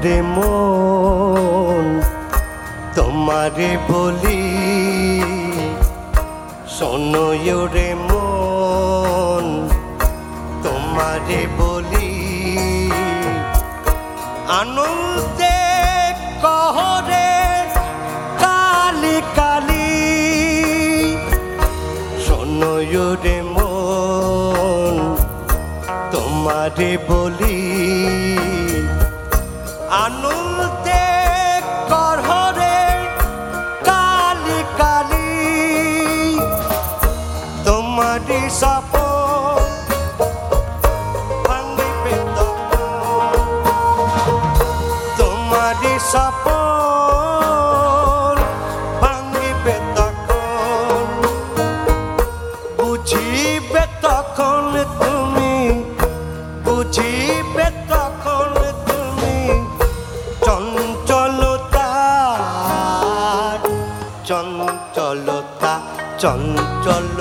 রে মন তোমারে বলি, শোনো রে মন তোমারে বলি, আনন্দে কহরে কালি কালি, শোনো রে মন তোমারে বলি, আনন্দে করহরে কালি কালি, তোমারি সাপ ভাঙবে তোমারি সাপ ভাঙবে তখন, বুঝিবে তখন তুমি, বুঝিবে তখন চঞ্চলতা, চঞ্চল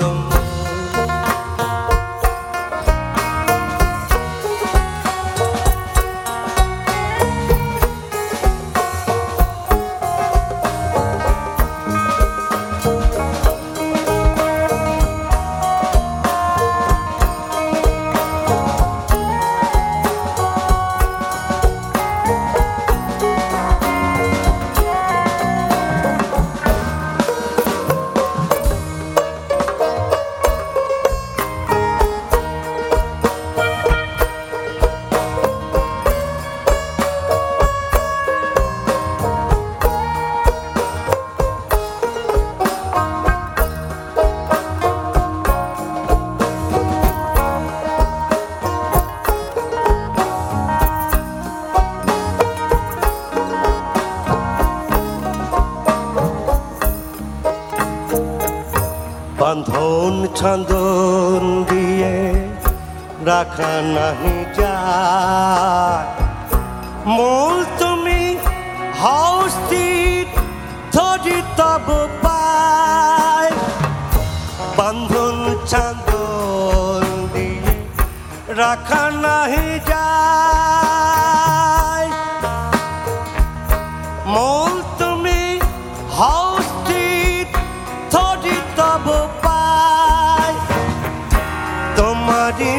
বন্ধন চন্দন দিয়ে রাখা নাহি যায় মূল তুমি হও স্থির ধরি তব পায় বন্ধন চন্দন দিয়ে রাখা নাহি যায় মূল তুমি হও স্থির ধরি তব পায় তোমারি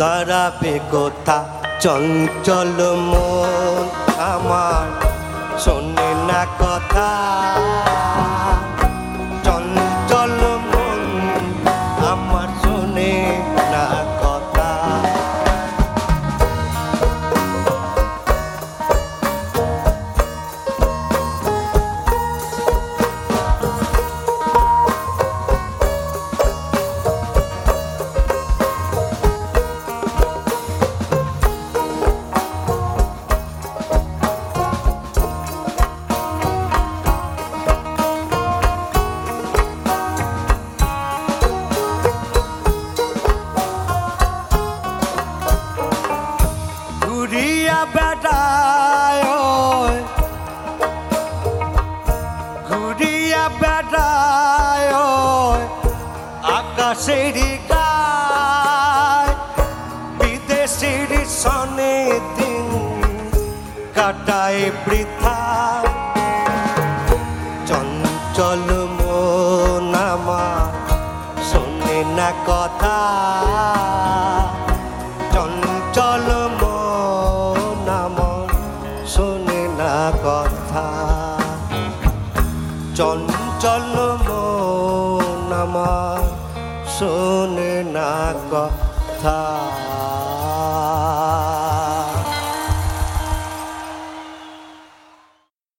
দাঁড়াবে কথা চঞ্চল মন আমার শোনে না কথা চঞ্চল মন আমার শোনে না কথা শোনে না কথা